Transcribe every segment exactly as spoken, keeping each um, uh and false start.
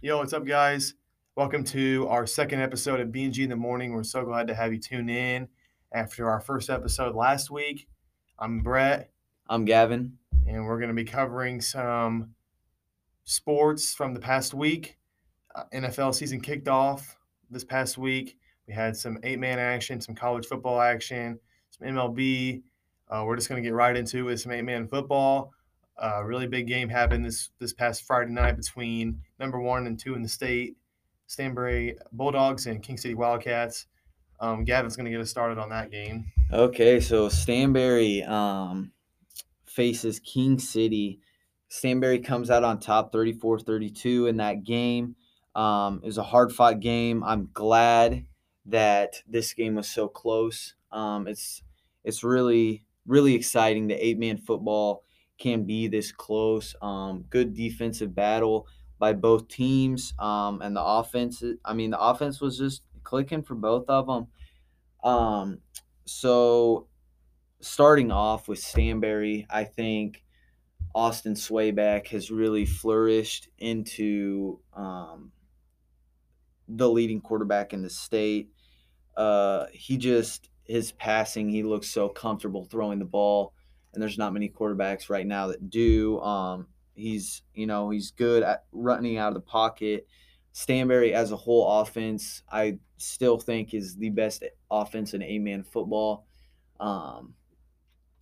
Yo, what's up, guys? Welcome to our second episode of B and G in the Morning. We're so glad to have you tune in after our first episode last week. I'm Brett. I'm Gavin. And we're going to be covering some sports from the past week. Uh, N F L season kicked off this past week. We had some eight-man action, some college football action, some M L B. Uh, we're just going to get right into it with some eight-man football. A uh, really big game happened this, this past Friday night between number one and two in the state, Stanbury Bulldogs and King City Wildcats. Um, Gavin's going to get us started on that game. Okay, so Stanbury um, faces King City. Stanbury comes out on top thirty-four thirty-two in that game. Um, it was a hard-fought game. I'm glad that this game was so close. Um, it's it's really, really exciting that eight-man football can be this close. Um, good defensive battle by both teams, um, and the offense. I mean, the offense was just clicking for both of them. Um, so, starting off with Stanbury, I think Austin Swayback has really flourished into um, the leading quarterback in the state. Uh, he just his passing. He looks so comfortable throwing the ball. And there's not many quarterbacks right now that do. Um, he's, you know, he's good at running out of the pocket. Stanbury as a whole offense, I still think is the best offense in eight-man football. Um,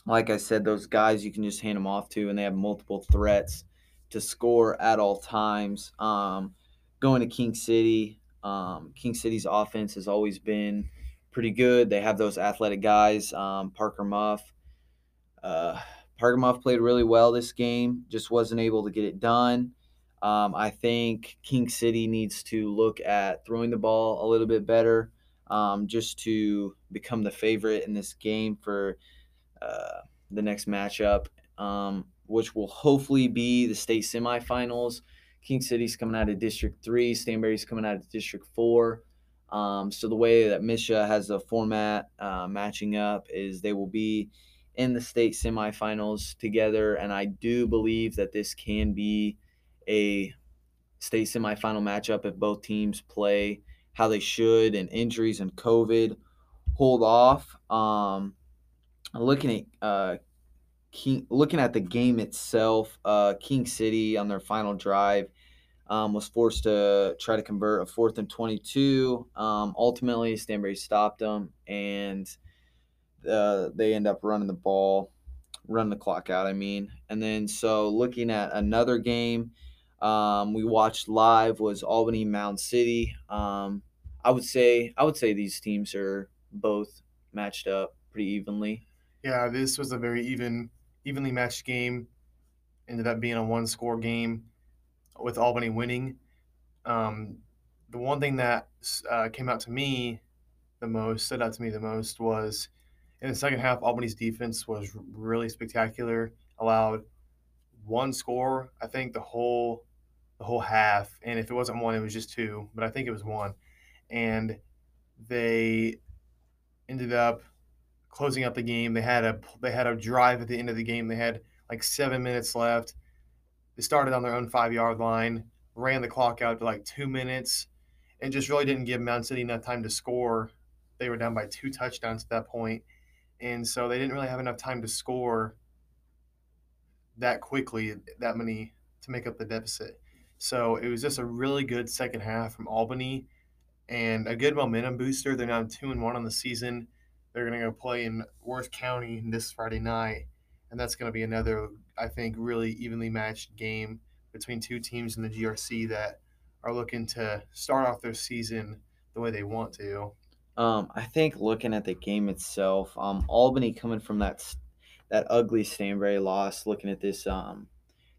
like I said, those guys you can just hand them off to, and they have multiple threats to score at all times. Um, going to King City, um, King City's offense has always been pretty good. They have those athletic guys, um, Parker Muff. Uh, Pargumov played really well this game, just wasn't able to get it done. Um, I think King City needs to look at throwing the ball a little bit better, um, just to become the favorite in this game for uh, the next matchup, um, which will hopefully be the state semifinals. King City's coming out of District three, Stanbury's coming out of District four. Um, so the way that Misha has the format uh, matching up is they will be in the state semifinals together, and I do believe that this can be a state semifinal matchup if both teams play how they should and injuries and COVID hold off. Um, looking at uh, King, looking at the game itself, uh, King City on their final drive um, was forced to try to convert a fourth and twenty-two. Um, ultimately, Stanbury stopped them, and Uh, they end up running the ball, run the clock out, I mean. And then so looking at another game um, we watched live was Albany-Mound City. Um, I would say I would say these teams are both matched up pretty evenly. Yeah, this was a very even, evenly matched game. Ended up being a one-score game with Albany winning. Um, the one thing that uh, came out to me the most, stood out to me the most was – in the second half, Albany's defense was really spectacular. Allowed one score, I think, the whole the whole half. And if it wasn't one, it was just two. But I think it was one. And they ended up closing out the game. They had a they had a drive at the end of the game. They had like seven minutes left. They started on their own five-yard line, ran the clock out to like two minutes, and just really didn't give Mound City enough time to score. They were down by two touchdowns at that point. And so they didn't really have enough time to score that quickly, that many to make up the deficit. So it was just a really good second half from Albany and a good momentum booster. They're now two and one on the season. They're going to go play in Worth County this Friday night. And that's going to be another, I think, really evenly matched game between two teams in the G R C that are looking to start off their season the way they want to. Um, I think looking at the game itself, um, Albany coming from that that ugly Stanbury loss. Looking at this um,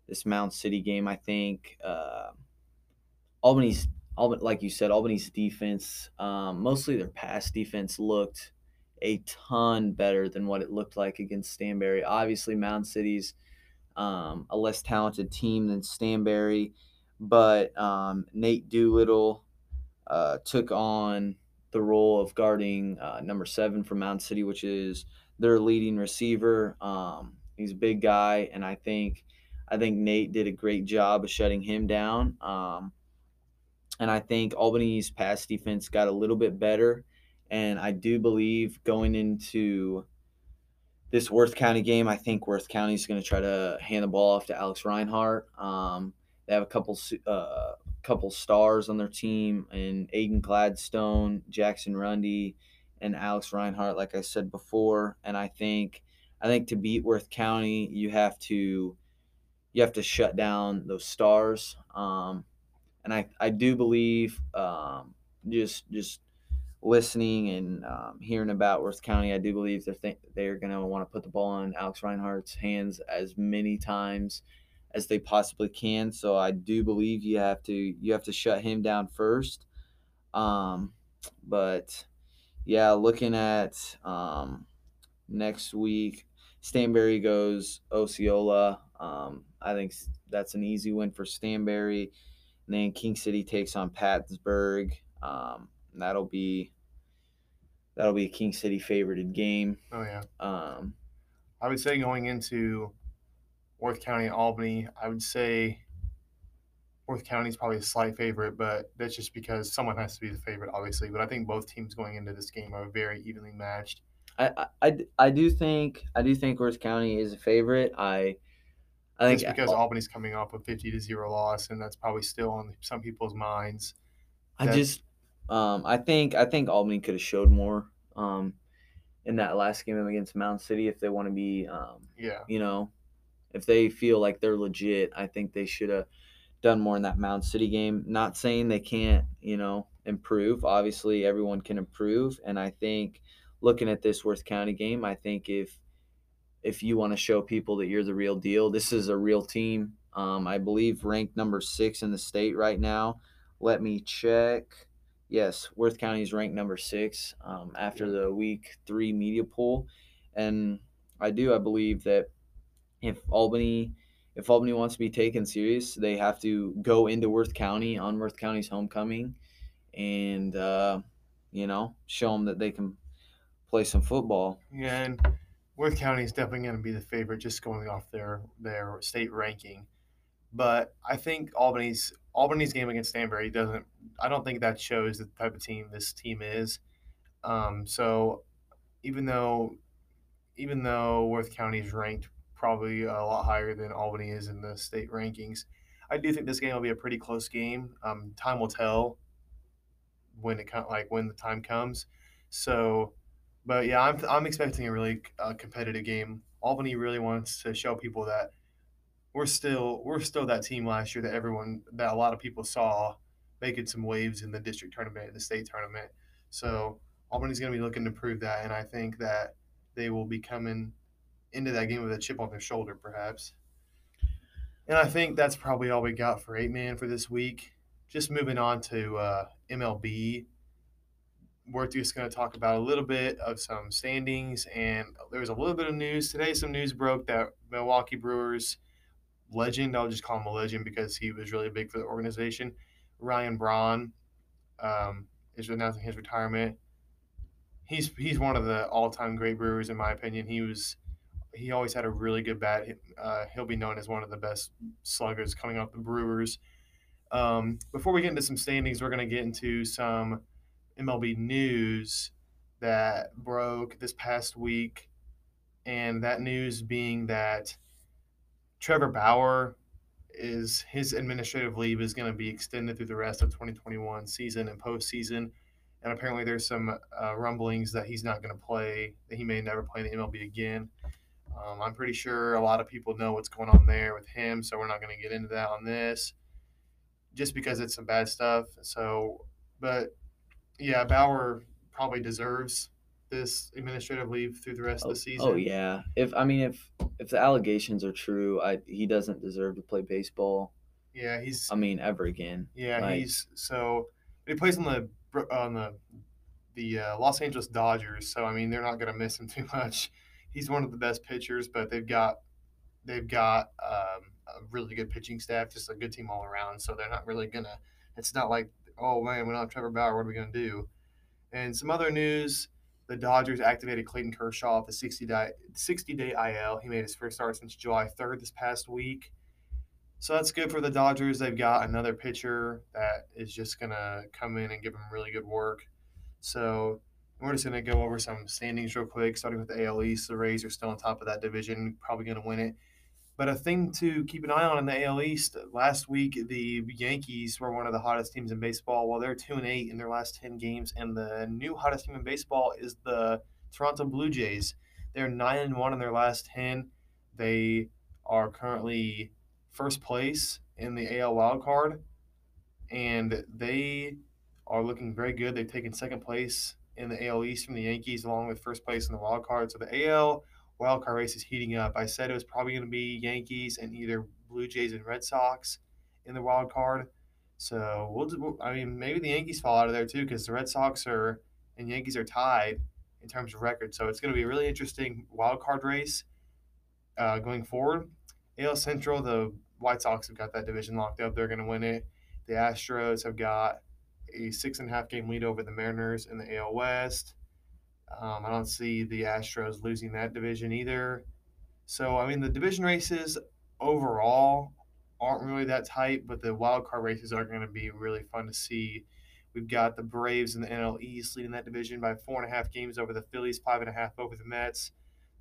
this Mound City game, I think uh, Albany's Albany, like you said, Albany's defense, um, mostly their pass defense, looked a ton better than what it looked like against Stanbury. Obviously, Mound City's um, a less talented team than Stanbury, but um, Nate Doolittle uh, took on the role of guarding uh, number seven from Mound City, which is their leading receiver. Um, he's a big guy, and I think I think Nate did a great job of shutting him down. Um, And I think Albany's pass defense got a little bit better. And I do believe going into this Worth County game, I think Worth County is going to try to hand the ball off to Alex Reinhardt. Um, they have a couple uh, couple stars on their team, and Aiden Gladstone, Jackson Rundy, and Alex Reinhardt, like I said before. And I think I think to beat Worth County, you have to you have to shut down those stars. Um, and I, I do believe um, just just listening and um, hearing about Worth County, I do believe they're th- they're going to want to put the ball in Alex Reinhardt's hands as many times as they possibly can. So I do believe you have to you have to shut him down first. Um, but yeah, looking at um, next week, Stanbury goes Osceola. Um, I think that's an easy win for Stanbury. And then King City takes on Pattonsburg. Um, that'll be that'll be a King City favorited game. Oh yeah. Um, I would say going into Worth County, Albany, I would say Worth County is probably a slight favorite, but that's just because someone has to be the favorite, obviously. But I think both teams going into this game are very evenly matched. I I, I do think I do think Worth County is a favorite. I I think just because I, Albany's coming off a fifty to zero loss, and that's probably still on some people's minds. I just um, I think I think Albany could have showed more um, in that last game against Mound City if they want to be um, yeah you know. If they feel like they're legit, I think they should have done more in that Mound City game. Not saying they can't, you know, improve. Obviously, everyone can improve. And I think looking at this Worth County game, I think if if you want to show people that you're the real deal, this is a real team. Um, I believe ranked number six in the state right now. Let me check. Yes, Worth County is ranked number six um, after the week three media poll. And I do, I believe that If Albany if Albany wants to be taken serious, they have to go into Worth County on Worth County's homecoming and, uh, you know, show them that they can play some football. Yeah, and Worth County is definitely going to be the favorite just going off their, their state ranking. But I think Albany's Albany's game against Stanbury doesn't – I don't think that shows the type of team this team is. Um, so even though even though Worth County is ranked – probably a lot higher than Albany is in the state rankings. I do think this game will be a pretty close game. Um, time will tell when it like when the time comes. So, but yeah, I'm I'm expecting a really uh, competitive game. Albany really wants to show people that we're still we're still that team last year that everyone that a lot of people saw making some waves in the district tournament, the state tournament. So Albany's going to be looking to prove that, and I think that they will be coming into that game with a chip on their shoulder, perhaps. And I think that's probably all we got for eight man for this week. Just moving on to uh, M L B, we're just going to talk about a little bit of some standings, and there was a little bit of news today. Some news broke that Milwaukee Brewers legend, I'll just call him a legend because he was really big for the organization, Ryan Braun, um, is announcing his retirement. He's he's one of the all-time great Brewers in my opinion. He was. He always had a really good bat. Uh, he'll be known as one of the best sluggers coming off the Brewers. Um, before we get into some standings, we're going to get into some M L B news that broke this past week, and that news being that Trevor Bauer is his administrative leave is going to be extended through the rest of twenty twenty-one season and postseason. And apparently, there's some uh, rumblings that he's not going to play, that he may never play in the M L B again. Um, I'm pretty sure a lot of people know what's going on there with him, so we're not going to get into that on this just because it's some bad stuff. So, but, yeah, Bauer probably deserves this administrative leave through the rest oh, of the season. Oh, yeah. If I mean, if if the allegations are true, I, he doesn't deserve to play baseball. Yeah, he's – I mean, ever again. Yeah, like, he's – so he plays on the on the, the uh, Los Angeles Dodgers, so, I mean, they're not going to miss him too much. He's one of the best pitchers, but they've got they've got um, a really good pitching staff, just a good team all around. So they're not really gonna. It's not like, oh man, we don't have Trevor Bauer. What are we gonna do? And some other news: the Dodgers activated Clayton Kershaw off the sixty day I L. He made his first start since July third this past week. So that's good for the Dodgers. They've got another pitcher that is just going to come in and give them really good work. So we're just going to go over some standings real quick, starting with the A L East. The Rays are still on top of that division, probably going to win it. But a thing to keep an eye on in the A L East, last week the Yankees were one of the hottest teams in baseball. Well, they're two and eight in their last ten games, and the new hottest team in baseball is the Toronto Blue Jays. They're nine and one in their last ten. They are currently first place in the A L wild card, and they are looking very good. They've taken second place in the A L East from the Yankees, along with first place in the wild card. So the A L wild card race is heating up. I said it was probably going to be Yankees and either Blue Jays and Red Sox in the wild card. So we'll, I mean, maybe the Yankees fall out of there too, because the Red Sox are and Yankees are tied in terms of record. So it's going to be a really interesting wild card race uh, going forward. A L Central, the White Sox have got that division locked up. They're going to win it. The Astros have got a six and a half game lead over the Mariners in the A L West. Um, I don't see the Astros losing that division either. So, I mean, the division races overall aren't really that tight, but the wild card races are going to be really fun to see. We've got the Braves in the N L East leading that division by four and a half games over the Phillies, five and a half over the Mets.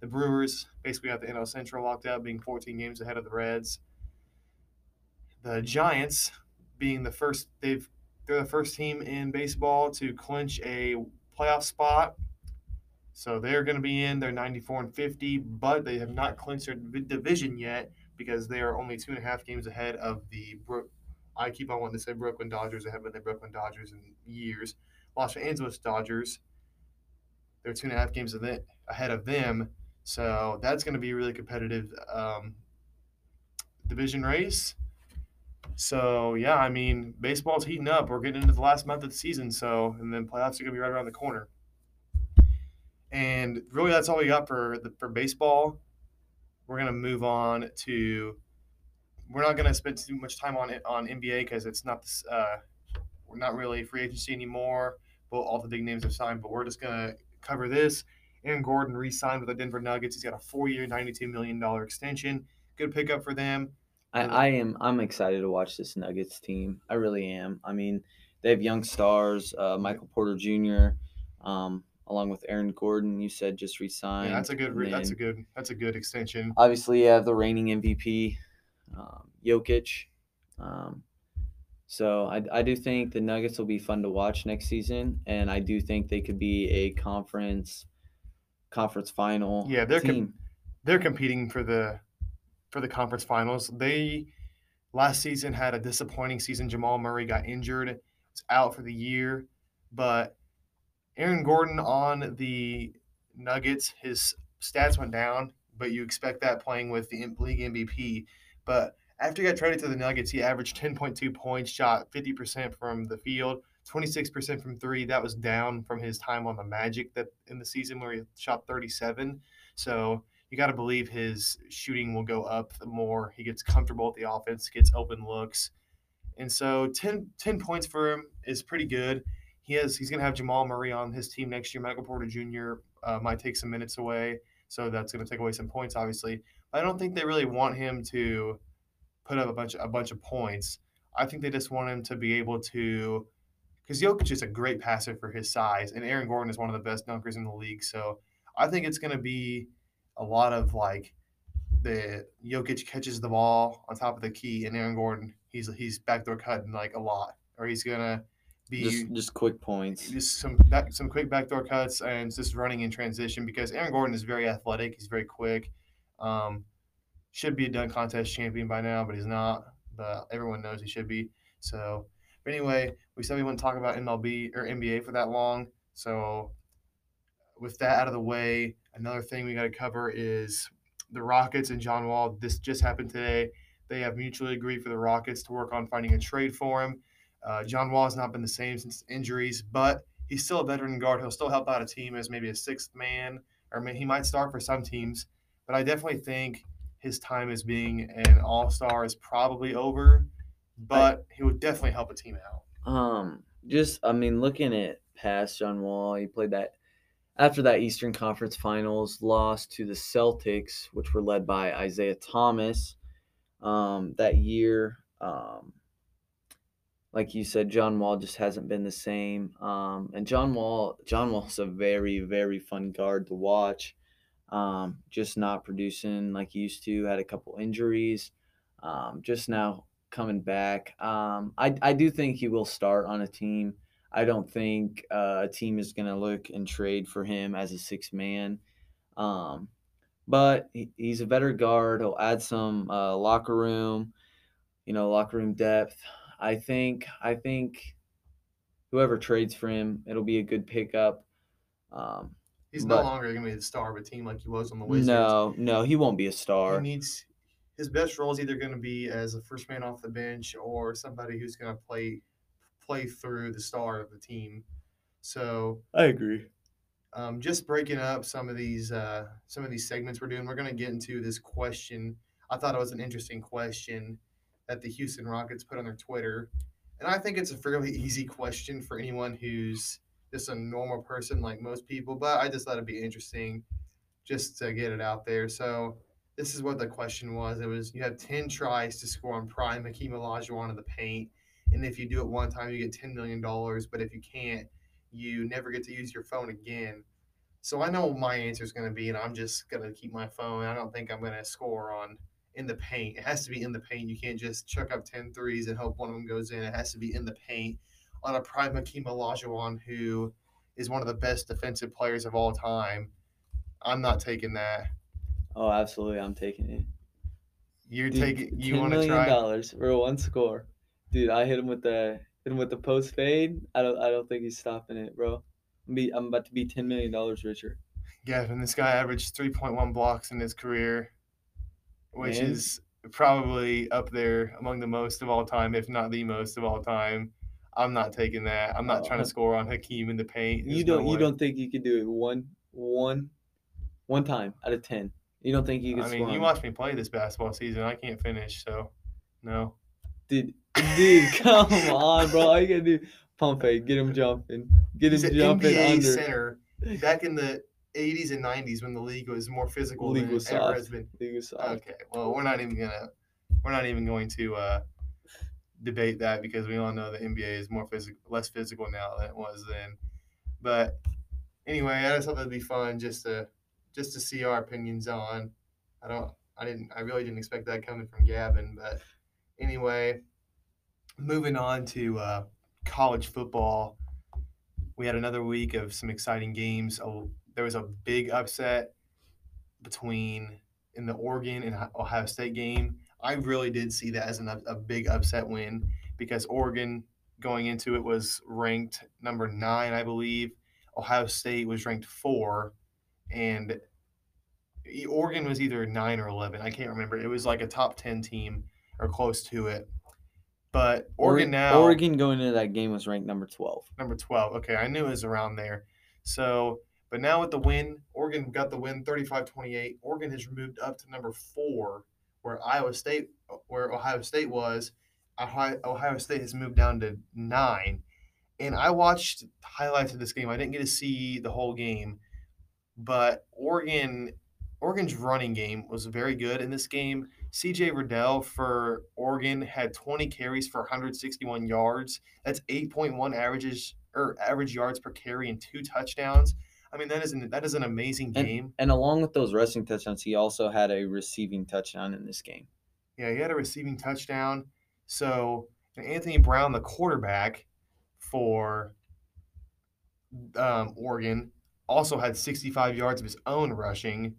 The Brewers basically have the N L Central locked up, being fourteen games ahead of the Reds. The Giants being the first, they've they're the first team in baseball to clinch a playoff spot. So they're going to be in. They're ninety-four and fifty, but they have not clinched their division yet because they are only two and a half games ahead of the Brook. I keep on wanting to say Brooklyn Dodgers. I haven't been the Brooklyn Dodgers in years. Los Angeles Dodgers. They're two and a half games ahead of them. So that's going to be a really competitive um, division race. So, yeah, I mean, baseball's heating up. We're getting into the last month of the season, so and then playoffs are going to be right around the corner. And really, that's all we got for the, for baseball. We're going to move on to – we're not going to spend too much time on on N B A because it's not uh, – we're not really free agency anymore. But all the big names have signed, but we're just going to cover this. Aaron Gordon re-signed with the Denver Nuggets. He's got a four-year, ninety-two million dollars extension. Good pickup for them. I, I am – I'm excited to watch this Nuggets team. I really am. I mean, they have young stars, uh, Michael Porter Junior, um, along with Aaron Gordon, you said just re-signed. Yeah, that's a good. Re- that's a good. That's a good extension. Obviously, you have the reigning M V P, um, Jokic. Um, so I, I do think the Nuggets will be fun to watch next season, and I do think they could be a conference conference final. Yeah, they're team. Com- they're competing for the for the conference finals. They last season had a disappointing season. Jamal Murray got injured; it's out for the year, but Aaron Gordon on the Nuggets, his stats went down, but you expect that playing with the league M V P. But after he got traded to the Nuggets, he averaged ten point two points, shot fifty percent from the field, twenty-six percent from three. That was down from his time on the Magic that in the season where he shot thirty-seven. So you got to believe his shooting will go up the more he gets comfortable at the offense, gets open looks. And so ten, ten points for him is pretty good. He has. He's going to have Jamal Murray on his team next year. Michael Porter Junior uh, might take some minutes away, so that's going to take away some points, obviously. But I don't think they really want him to put up a bunch, a bunch of points. I think they just want him to be able to – because Jokic is a great passer for his size, and Aaron Gordon is one of the best dunkers in the league. So I think it's going to be a lot of, like, the Jokic catches the ball on top of the key, and Aaron Gordon, he's, he's backdoor cutting, like, a lot. Or he's going to – Be, just, just quick points. Just some back, some quick backdoor cuts and just running in transition because Aaron Gordon is very athletic. He's very quick. Um, should be a dunk contest champion by now, but he's not. But everyone knows he should be. So, but anyway, we said we wouldn't talk about M L B or N B A for that long. So, with that out of the way, another thing we got to cover is the Rockets and John Wall. This just happened today. They have mutually agreed for the Rockets to work on finding a trade for him. Uh, John Wall has not been the same since injuries, but he's still a veteran guard. He'll still help out a team as maybe a sixth man, or he might start for some teams. But I definitely think his time as being an all-star is probably over, but I, he would definitely help a team out. Um, just, I mean, looking at past John Wall, he played that after that Eastern Conference Finals loss to the Celtics, which were led by Isaiah Thomas. um, that year. Um, like you said, John Wall just hasn't been the same. Um, and John Wall, John Wall's a very, very fun guard to watch. Um, just not producing like he used to, had a couple injuries. Um, just now coming back. Um, I, I do think he will start on a team. I don't think uh, a team is going to look and trade for him as a sixth man. Um, but he, he's a better guard. He'll add some uh, locker room, you know, locker room depth. I think I think whoever trades for him, it'll be a good pickup. Um, he's but, no longer going to be the star of a team like he was on the Wizards. No, no, he won't be a star. He needs his best role is either going to be as a first man off the bench or somebody who's going to play play through the star of the team. So I agree. Um, just breaking up some of these uh, some of these segments we're doing, we're going to get into this question. I thought it was an interesting question that the Houston Rockets put on their Twitter. And I think it's a fairly easy question for anyone who's just a normal person like most people, but I just thought it'd be interesting just to get it out there. So this is what the question was. It was, you have ten tries to score on prime Hakeem Olajuwon in the paint, and if you do it one time, you get ten million dollars, but if you can't, you never get to use your phone again. So I know what my answer is going to be, and I'm just going to keep my phone. I don't think I'm going to score on in the paint. It has to be in the paint. You can't just chuck up ten threes and hope one of them goes in. It has to be in the paint on a prime Hakeem Olajuwon, who is one of the best defensive players of all time. I'm not taking that. Oh, absolutely. I'm taking it. You're Dude, taking you want to try dollars for one score. Dude, I hit him with the hit him with the post fade. I don't I don't think he's stopping it, bro. I'm be I'm about to be ten million dollars richer. Gavin, this guy averaged three point one blocks in his career, which Man. is probably up there among the most of all time, if not the most of all time. I'm not taking that. I'm not oh. trying to score on Hakeem in the paint. There's you don't no you don't think you could do it one one one time out of ten? You don't think you could? I mean, score you watched me play this basketball season. I can't finish, so no. Dude, dude, come on, bro! All you gotta do pump fake, get him jumping, get him jumping N B A under. Center back in the eighties and nineties when the league was more physical league than was it soft. ever has been. League was soft. Okay, well, we're not even gonna, we're not even going to uh, debate that because we all know the N B A is more physical, less physical now than it was then. But anyway, I just thought that'd be fun just to, just to see our opinions on. I don't, I didn't, I really didn't expect that coming from Gavin, but anyway, moving on to uh, college football. We had another week of some exciting games. Oh, there was a big upset between in the Oregon and Ohio State game. I really did see that as an, a big upset win because Oregon going into it was ranked number nine, I believe. Ohio State was ranked four, and Oregon was either nine or eleven. I can't remember. It was like a top ten team or close to it. But Oregon now – Oregon going into that game was ranked number twelve. Number twelve. Okay, I knew it was around there. So, but now with the win, Oregon got the win thirty-five twenty-eight. Oregon has moved up to number four where Iowa State – where Ohio State was. Ohio, Ohio State has moved down to nine. And I watched highlights of this game. I didn't get to see the whole game. But Oregon – Oregon's running game was very good in this game. C J. Verdell for Oregon had twenty carries for one hundred sixty-one yards. That's eight point one averages or average yards per carry and two touchdowns. I mean, that is an, that is an amazing game. And, and along with those rushing touchdowns, he also had a receiving touchdown in this game. Yeah, he had a receiving touchdown. So Anthony Brown, the quarterback for um, Oregon, also had sixty-five yards of his own rushing.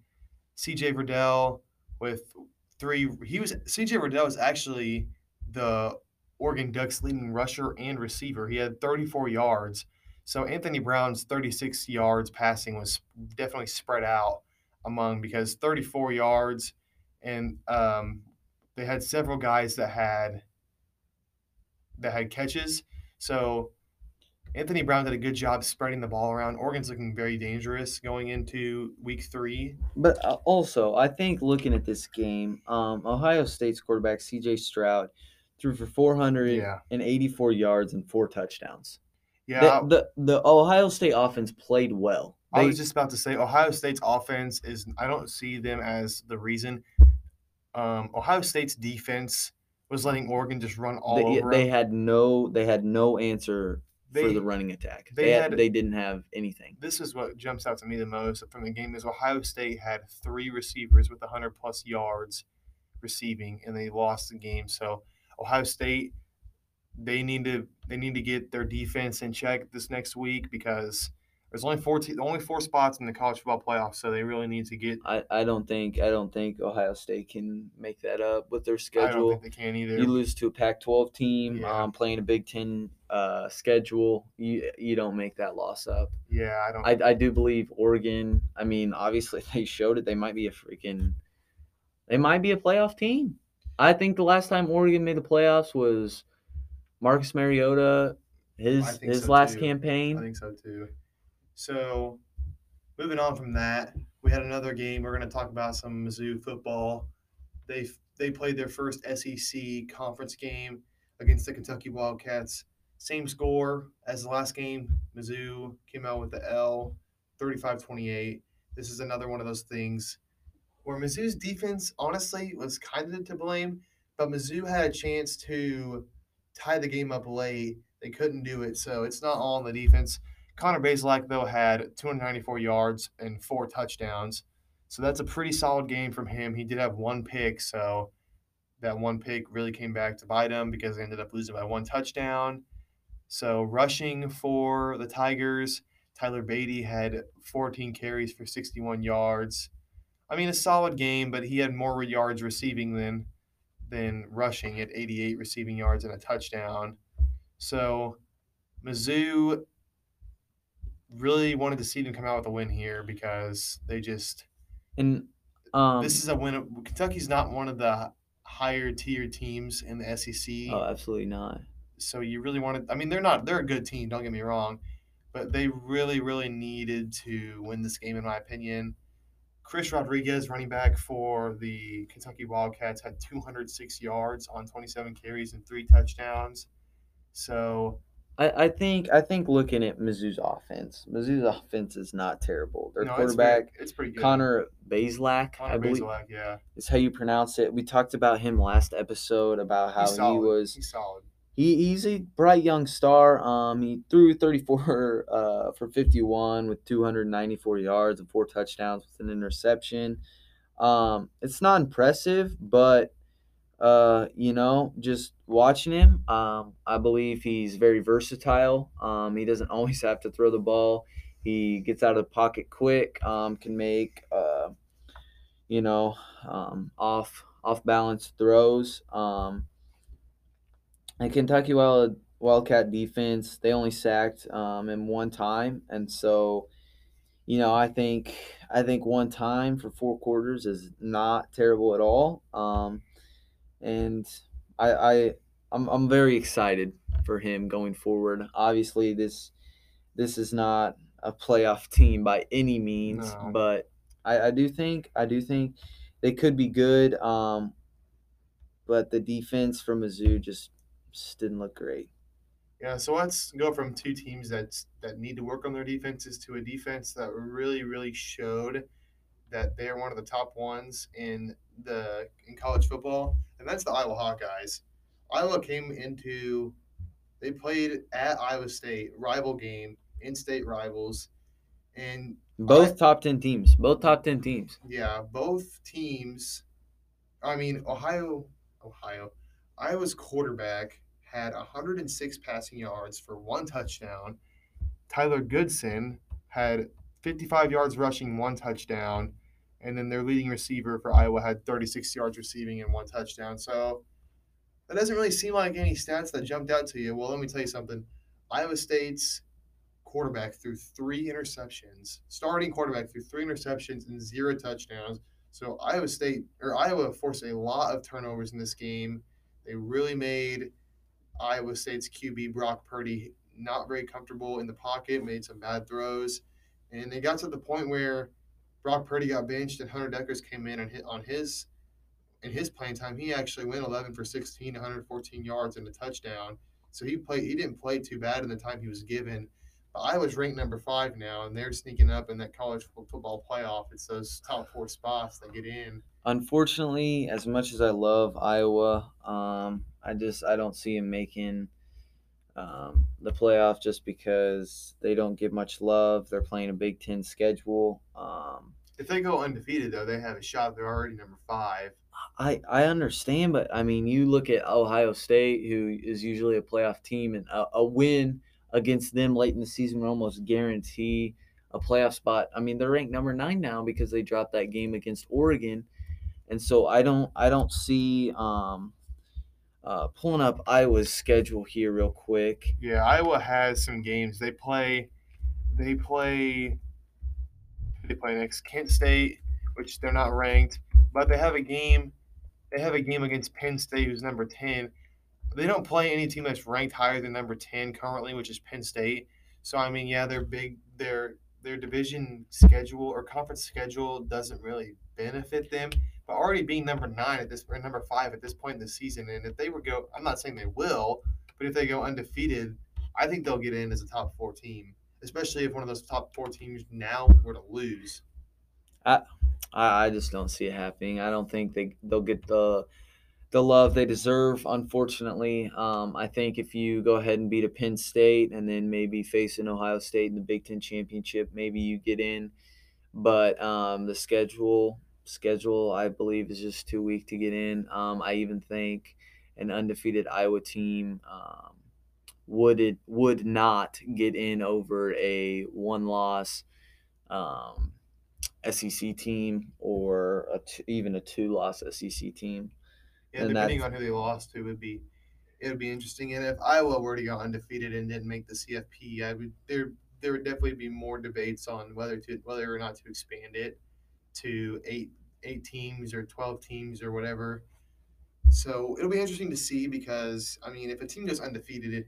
C J. Verdell with – Three. He was C J. Verdell was actually the Oregon Ducks' leading rusher and receiver. He had thirty-four yards. So Anthony Brown's thirty-six yards passing was definitely spread out among because thirty-four yards, and um, they had several guys that had that had catches. So Anthony Brown did a good job spreading the ball around. Oregon's looking very dangerous going into week three. But also, I think looking at this game, um, Ohio State's quarterback, C J. Stroud, threw for four hundred eighty-four yeah. yards and four touchdowns. Yeah. The, the, the Ohio State offense played well. They, I was just about to say, Ohio State's offense is – I don't see them as the reason. Um, Ohio State's defense was letting Oregon just run all they, over they them. Had no, they had no answer they, for the running attack. They, they, had, had, they didn't have anything. This is what jumps out to me the most from the game is Ohio State had three receivers with one hundred plus yards receiving, and they lost the game. So Ohio State, they need to they need to get their defense in check this next week because there's only four te- only four spots in the college football playoffs, so they really need to get. I, I don't think I don't think Ohio State can make that up with their schedule. I don't think they can either. You lose to a Pac twelve team, yeah. um, playing a Big Ten uh, schedule. You you don't make that loss up. Yeah, I don't. I I do believe Oregon. I mean, obviously they showed it. They might be a freaking. They might be a playoff team. I think the last time Oregon made the playoffs was Marcus Mariota, his his last campaign. I think so, too. So, moving on from that, we had another game. We're going to talk about some Mizzou football. They they played their first S E C conference game against the Kentucky Wildcats. Same score as the last game. Mizzou came out with the L, thirty-five twenty-eight. This is another one of those things where Mizzou's defense, honestly, was kind of to blame, but Mizzou had a chance to tie the game up late. They couldn't do it, so it's not all on the defense. Connor Bazelak, though, had two hundred ninety-four yards and four touchdowns, so that's a pretty solid game from him. He did have one pick, so that one pick really came back to bite him because they ended up losing by one touchdown. So rushing for the Tigers, Tyler Beatty had fourteen carries for sixty-one yards. I mean, a solid game, but he had more yards receiving than than rushing at eighty-eight receiving yards and a touchdown. So Mizzou really wanted to see them come out with a win here because they just – and um, this is a win. Kentucky's not one of the higher-tier teams in the S E C. Oh, absolutely not. So you really wanted – I mean, they're not – they're a good team, don't get me wrong, but they really, really needed to win this game in my opinion. Chris Rodriguez, running back for the Kentucky Wildcats, had two hundred six yards on twenty-seven carries and three touchdowns. So, I, I think I think looking at Mizzou's offense, Mizzou's offense is not terrible. Their no, quarterback, it's pretty, it's pretty good. Connor Bazelak, Connor I believe, Bazelak, yeah, is how you pronounce it. We talked about him last episode about how he's he was. He's solid. He he's a bright young star. Um, he threw thirty-four uh for fifty-one with two hundred ninety-four yards and four touchdowns with an interception. Um, it's not impressive, but uh, you know, just watching him, um, I believe he's very versatile. Um, he doesn't always have to throw the ball. He gets out of the pocket quick. Um, can make uh, you know, um, off off balance throws. Um. And Kentucky Wild, Wildcat defense, they only sacked um in one time, and so, you know, I think I think one time for four quarters is not terrible at all. Um, and I I I'm I'm very excited for him going forward. Obviously, this this is not a playoff team by any means, no. but I, I do think I do think they could be good. Um, but the defense from Mizzou just Just didn't look great. Yeah, so let's go from two teams that's that need to work on their defenses to a defense that really, really showed that they are one of the top ones in the in college football, and that's the Iowa Hawkeyes. Iowa came into they played at Iowa State, rival game, in-state rivals, and both I, top ten teams. Both top ten teams. Yeah, both teams. I mean, Ohio, Ohio, Iowa's quarterback had one hundred six passing yards for one touchdown. Tyler Goodson had fifty-five yards rushing, one touchdown. And then their leading receiver for Iowa had thirty-six yards receiving and one touchdown. So that doesn't really seem like any stats that jumped out to you. Well, let me tell you something. Iowa State's quarterback threw three interceptions. Starting quarterback threw three interceptions and zero touchdowns. So Iowa State or Iowa forced a lot of turnovers in this game. They really made Iowa State's Q B, Brock Purdy, not very comfortable in the pocket, made some bad throws. And they got to the point where Brock Purdy got benched and Hunter Dekkers came in and hit on his in his playing time. He actually went eleven for sixteen, one hundred fourteen yards and a touchdown. So he played. He didn't play too bad in the time he was given. But Iowa's ranked number five now, and they're sneaking up in that college football playoff. It's those top four spots that get in. Unfortunately, as much as I love Iowa, um, I just I don't see him making um, the playoff just because they don't get much love. They're playing a Big Ten schedule. Um, if they go undefeated, though, they have a shot. They're already number five. I, I understand, but, I mean, you look at Ohio State, who is usually a playoff team, and a, a win against them late in the season would almost guarantee a playoff spot. I mean, they're ranked number nine now because they dropped that game against Oregon. And so I don't I don't see um, uh, pulling up Iowa's schedule here real quick. Yeah, Iowa has some games. They play they play they play next Kent State, which they're not ranked, but they have a game they have a game against Penn State, who's number ten. They don't play any team that's ranked higher than number ten currently, which is Penn State. So I mean, yeah, their big their their division schedule or conference schedule doesn't really benefit them. But already being number nine at this, or number five at this point in the season, and if they were go, I'm not saying they will, but if they go undefeated, I think they'll get in as a top four team, especially if one of those top four teams now were to lose. I, I just don't see it happening. I don't think they they'll get the, the love they deserve. Unfortunately, um, I think if you go ahead and beat a Penn State and then maybe face an Ohio State in the Big Ten championship, maybe you get in. But um, the schedule. Schedule, I believe, is just too weak to get in. Um, I even think an undefeated Iowa team um, would it would not get in over a one-loss um, S E C team or a two, even a two-loss S E C team. Yeah, and depending on who they lost to, it would be it would be interesting. And if Iowa were to go undefeated and didn't make the C F P, I would there there would definitely be more debates on whether to whether or not to expand it to eight eight teams or twelve teams or whatever. So it'll be interesting to see because, I mean, if a team goes undefeated,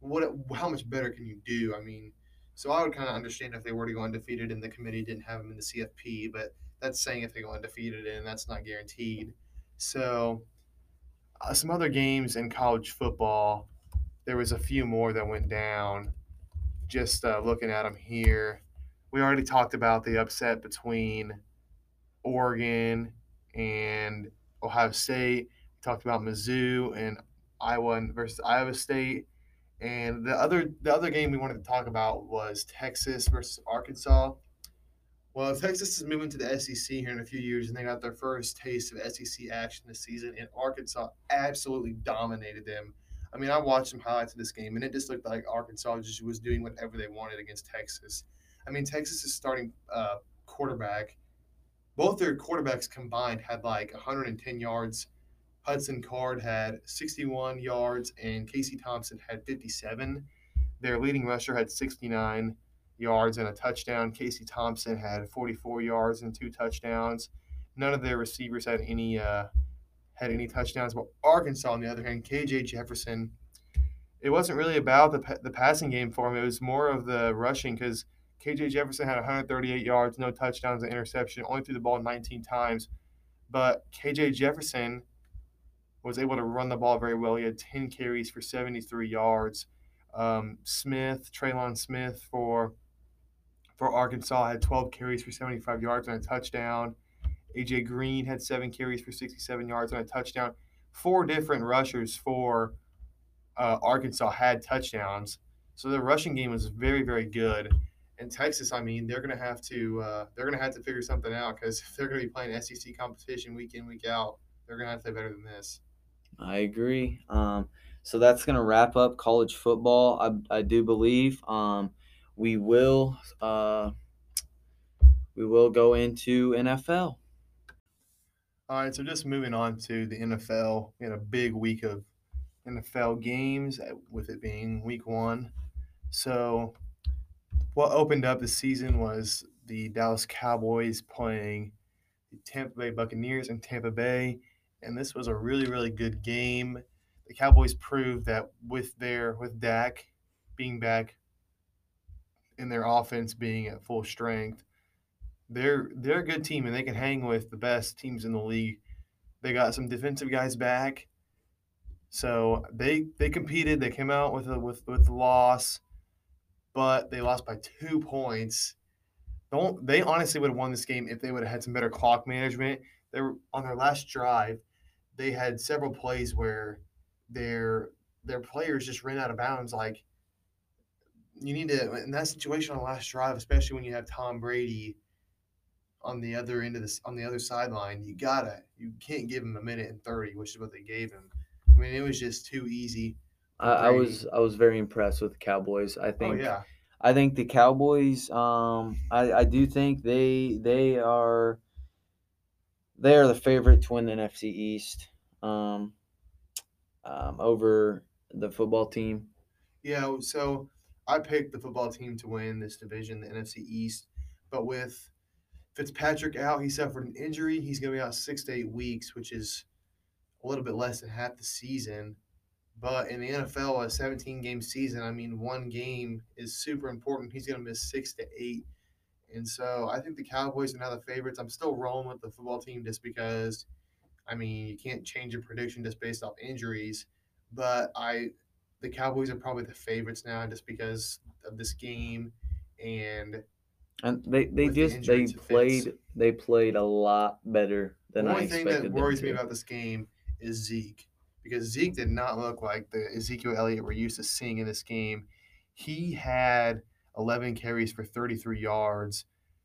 what how much better can you do? I mean, so I would kind of understand if they were to go undefeated and the committee didn't have them in the C F P, but that's saying if they go undefeated and that's not guaranteed. So uh, some other games in college football, there was a few more that went down. Just uh, looking at them here, we already talked about the upset between – Oregon and Ohio State. We talked about Mizzou and Iowa versus Iowa State. And the other the other game we wanted to talk about was Texas versus Arkansas. Well, Texas is moving to the S E C here in a few years, and they got their first taste of S E C action this season, and Arkansas absolutely dominated them. I mean, I watched some highlights of this game, and it just looked like Arkansas just was doing whatever they wanted against Texas. I mean, Texas is starting uh, quarterback. Both their quarterbacks combined had like one hundred ten yards. Hudson Card had sixty-one yards, and Casey Thompson had fifty-seven. Their leading rusher had sixty-nine yards and a touchdown. Casey Thompson had forty-four yards and two touchdowns. None of their receivers had any uh, had any touchdowns. But Arkansas, on the other hand, K J. Jefferson, it wasn't really about the the passing game for him. It was more of the rushing because K J Jefferson had one hundred thirty-eight yards, no touchdowns, an interception, only threw the ball nineteen times. But K J Jefferson was able to run the ball very well. He had ten carries for seventy-three yards. Um, Smith, Traylon Smith for for Arkansas had twelve carries for seventy-five yards and a touchdown. A J Green had seven carries for sixty-seven yards and a touchdown. Four different rushers for uh, Arkansas had touchdowns. So the rushing game was very, very good. And Texas, I mean, they're gonna have to uh, they're gonna have to figure something out because if they're gonna be playing S E C competition week in week out, they're gonna have to do better than this. I agree. Um, so that's gonna wrap up college football. I I do believe um, we will uh, we will go into N F L. All right. So just moving on to the N F L. We had a big week of N F L games with it being week one. So. What opened up the season was the Dallas Cowboys playing the Tampa Bay Buccaneers in Tampa Bay, and this was a really, really good game. The Cowboys proved that with their with Dak being back and their offense being at full strength, they're they're a good team and they can hang with the best teams in the league. They got some defensive guys back, so they they competed. They came out with a with with a loss. But they lost by two points. Don't, they honestly would have won this game if they would have had some better clock management. they were on their last drive, they had several plays where their their players just ran out of bounds. Like, you need to, in that situation on the last drive, especially when you have Tom Brady on the other end of this, on the other sideline, you gotta, you can't give him a minute and thirty, which is what they gave him. I mean, it was just too easy. I, I was I was very impressed with the Cowboys. I think oh, yeah. I think the Cowboys. Um, I, I do think they they are they are the favorite to win the N F C East. Um, um, over the football team. Yeah, so I picked the football team to win this division, the N F C East. But with Fitzpatrick out, he suffered an injury. He's going to be out six to eight weeks, which is a little bit less than half the season. But in the N F L, a seventeen-game season, I mean, one game is super important. He's going to miss six to eight. And so I think the Cowboys are now the favorites. I'm still rolling with the football team just because, I mean, you can't change your prediction just based off injuries. But I, the Cowboys are probably the favorites now just because of this game and – And they, they just the they played fits. they played a lot better than I expected. The only thing that worries me about this game is Zeke, because Zeke did not look like the Ezekiel Elliott we're used to seeing in this game. He had eleven carries for thirty-three yards,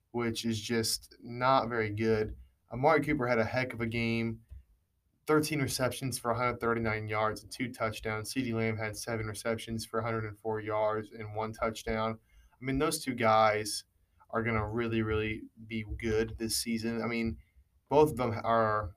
which is just not very good. Amari Cooper had a heck of a game, thirteen receptions for one hundred thirty-nine yards and two touchdowns. CeeDee Lamb had seven receptions for one hundred four yards and one touchdown. I mean, those two guys are going to really, really be good this season. I mean, both of them are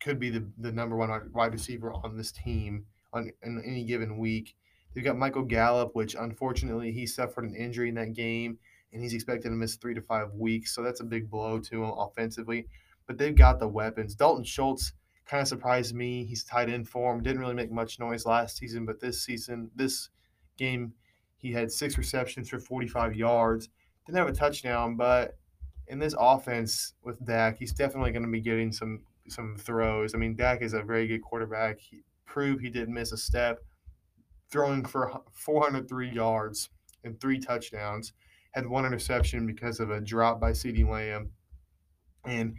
could be the, the number one wide receiver on this team on in any given week. They've got Michael Gallup, which unfortunately he suffered an injury in that game, and he's expected to miss three to five weeks, so that's a big blow to him offensively. But they've got the weapons. Dalton Schultz kind of surprised me. He's tight end form. Didn't really make much noise last season, but this season, this game, he had six receptions for forty-five yards. Didn't have a touchdown, but in this offense with Dak, he's definitely going to be getting some some throws. I mean, Dak is a very good quarterback. He proved he didn't miss a step, throwing for four hundred three yards and three touchdowns. Had one interception because of a drop by CeeDee Lamb. And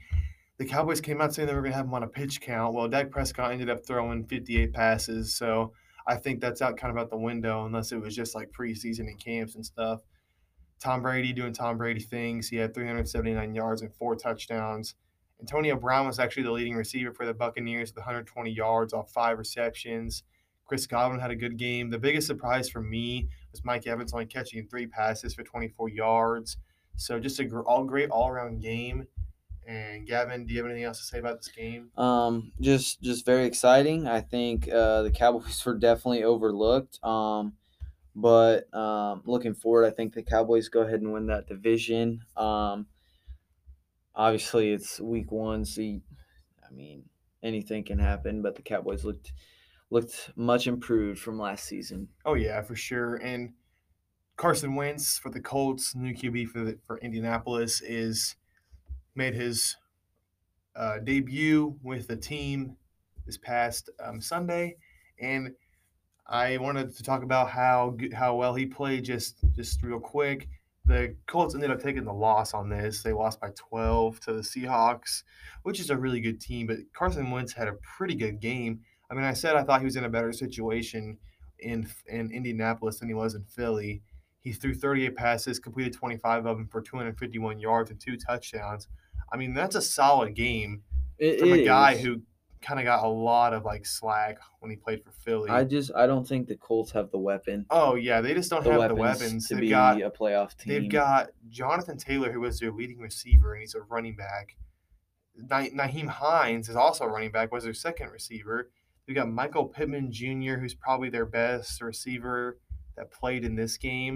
the Cowboys came out saying they were going to have him on a pitch count. Well, Dak Prescott ended up throwing fifty-eight passes, so I think that's out kind of out the window unless it was just like preseason and camps and stuff. Tom Brady doing Tom Brady things. He had three hundred seventy-nine yards and four touchdowns. Antonio Brown was actually the leading receiver for the Buccaneers with one hundred twenty yards off five receptions. Chris Godwin had a good game. The biggest surprise for me was Mike Evans only catching three passes for twenty-four yards. So just a all great all-around game. And Gavin, do you have anything else to say about this game? Um, just just very exciting. I think uh, the Cowboys were definitely overlooked. Um But um, looking forward, I think the Cowboys go ahead and win that division. Um, obviously, it's week one, so you, I mean, anything can happen. But the Cowboys looked looked much improved from last season. Oh yeah, for sure. And Carson Wentz for the Colts, new Q B for the, for Indianapolis, is made his uh, debut with the team this past um, Sunday, and I wanted to talk about how how well he played just, just real quick. The Colts ended up taking the loss on this. They lost by twelve to the Seahawks, which is a really good team. But Carson Wentz had a pretty good game. I mean, I said I thought he was in a better situation in in Indianapolis than he was in Philly. He threw thirty-eight passes, completed twenty-five of them for two hundred fifty-one yards and two touchdowns. I mean, that's a solid game it from is. a guy who – kind of got a lot of like slack when he played for Philly. I just I don't think the Colts have the weapon. Oh yeah, they just don't the have weapons the weapons to they've be got, a playoff team. They've got Jonathan Taylor, who was their leading receiver, and he's a running back. Na- Naheem Hines is also a running back, was their second receiver. They've got Michael Pittman Junior, who's probably their best receiver that played in this game,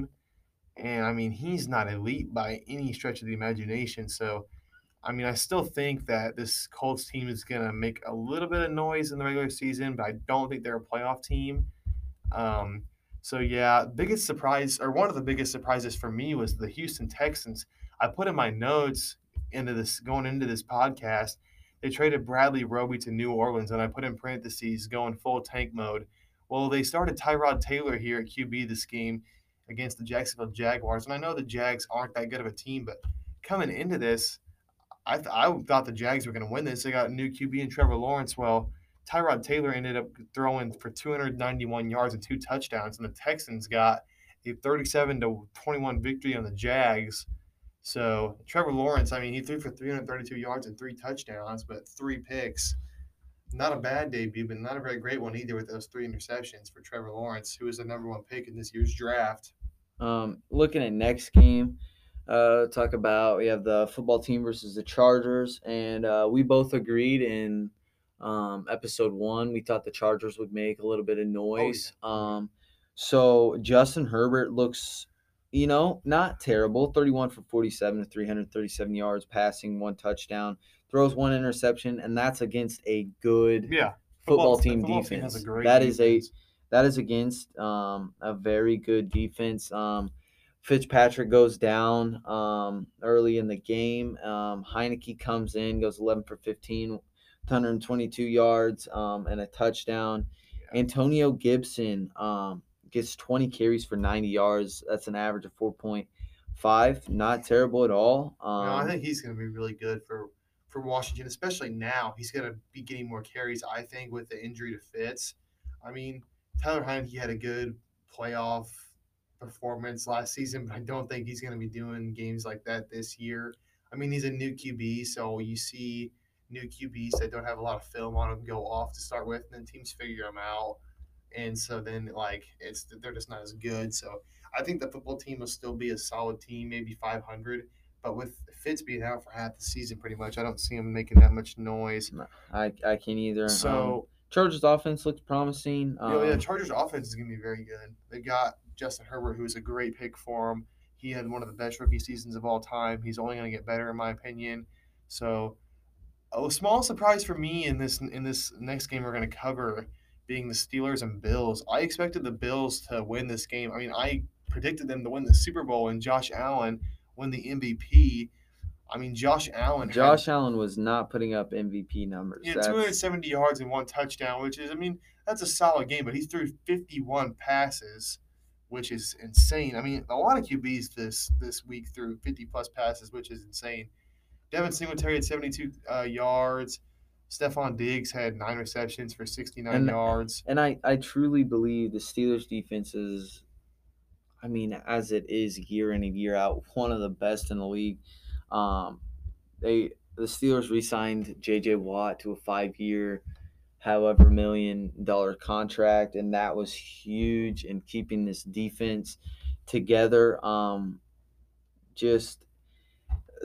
and I mean he's not elite by any stretch of the imagination. So. I mean, I still think that this Colts team is going to make a little bit of noise in the regular season, but I don't think they're a playoff team. Um, so, yeah, biggest surprise, or one of the biggest surprises for me was the Houston Texans. I put in my notes into this going into this podcast, they traded Bradley Roby to New Orleans, and I put in parentheses going full tank mode. Well, they started Tyrod Taylor here at Q B this game against the Jacksonville Jaguars, and I know the Jags aren't that good of a team, but coming into this, I, th- I thought the Jags were going to win this. They got a new Q B in Trevor Lawrence. Well, Tyrod Taylor ended up throwing for two hundred ninety-one yards and two touchdowns, and the Texans got a thirty-seven to twenty-one victory on the Jags. So Trevor Lawrence, I mean, he threw for three hundred thirty-two yards and three touchdowns, but three picks. Not a bad debut, but not a very great one either with those three interceptions for Trevor Lawrence, who is the number one pick in this year's draft. Um, looking at next game, uh, talk about we have the football team versus the Chargers, and uh, we both agreed in um, episode one we thought the Chargers would make a little bit of noise. Oh, yeah. Um, so Justin Herbert looks, you know, not terrible. thirty-one for forty-seven, three hundred thirty-seven yards passing, one touchdown. Throws one interception, and that's against a good yeah. football, football team football defense. Team has a great that defense. is a that is against um, a very good defense. Um, Fitzpatrick goes down um, early in the game. Um, Heineke comes in, goes eleven for fifteen, one hundred twenty-two yards, um, and a touchdown. Yeah. Antonio Gibson um, gets twenty carries for ninety yards. That's an average of four point five. Not terrible at all. Um, no, I think he's going to be really good for. For Washington, especially now. He's going to be getting more carries, I think, with the injury to Fitz. I mean, Tyler Heineke had a good playoff performance last season, but I don't think he's going to be doing games like that this year. I mean, he's a new Q B, so you see new Q Bs that don't have a lot of film on them go off to start with, and then teams figure them out. And so then, like, it's they're just not as good. So I think the football team will still be a solid team, maybe five hundred. But with Fitz being out for half the season pretty much, I don't see him making that much noise. No, I I can't either. So um, Chargers offense looks promising. Um, yeah, yeah, Chargers offense is going to be very good. They got Justin Herbert, who is a great pick for him. He had one of the best rookie seasons of all time. He's only going to get better, in my opinion. So a small surprise for me in this in this next game we're going to cover being the Steelers and Bills. I expected the Bills to win this game. I mean, I predicted them to win the Super Bowl, and Josh Allen – win the M V P. I mean, Josh Allen. Josh had, Allen was not putting up M V P numbers. Yeah, that's... two hundred seventy yards and one touchdown, which is, I mean, that's a solid game. But he threw fifty-one passes, which is insane. I mean, a lot of Q Bs this this week threw fifty-plus passes, which is insane. Devin Singletary had seventy-two yards. Stephon Diggs had nine receptions for sixty-nine yards. And I, I truly believe the Steelers' defense is – I mean, as it is year in and year out, one of the best in the league. Um, they the Steelers re-signed J J Watt to a five-year, however million dollar contract, and that was huge in keeping this defense together. Um, just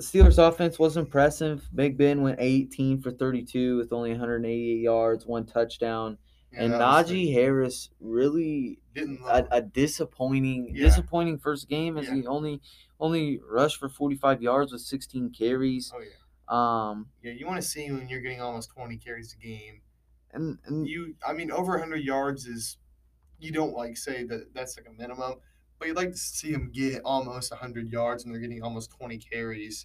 Steelers offense was impressive. Big Ben went eighteen for thirty-two with only one hundred eighty-eight yards, one touchdown. Yeah, and Najee Harris really didn't a, a disappointing, yeah. disappointing first game as yeah. he only only rushed for forty-five yards with sixteen carries. Oh yeah. Um, yeah, you want to see when you're getting almost twenty carries a game, and, and you, I mean, over one hundred yards is you don't like say that that's like a minimum, but you'd like to see him get almost one hundred yards, and they're getting almost twenty carries.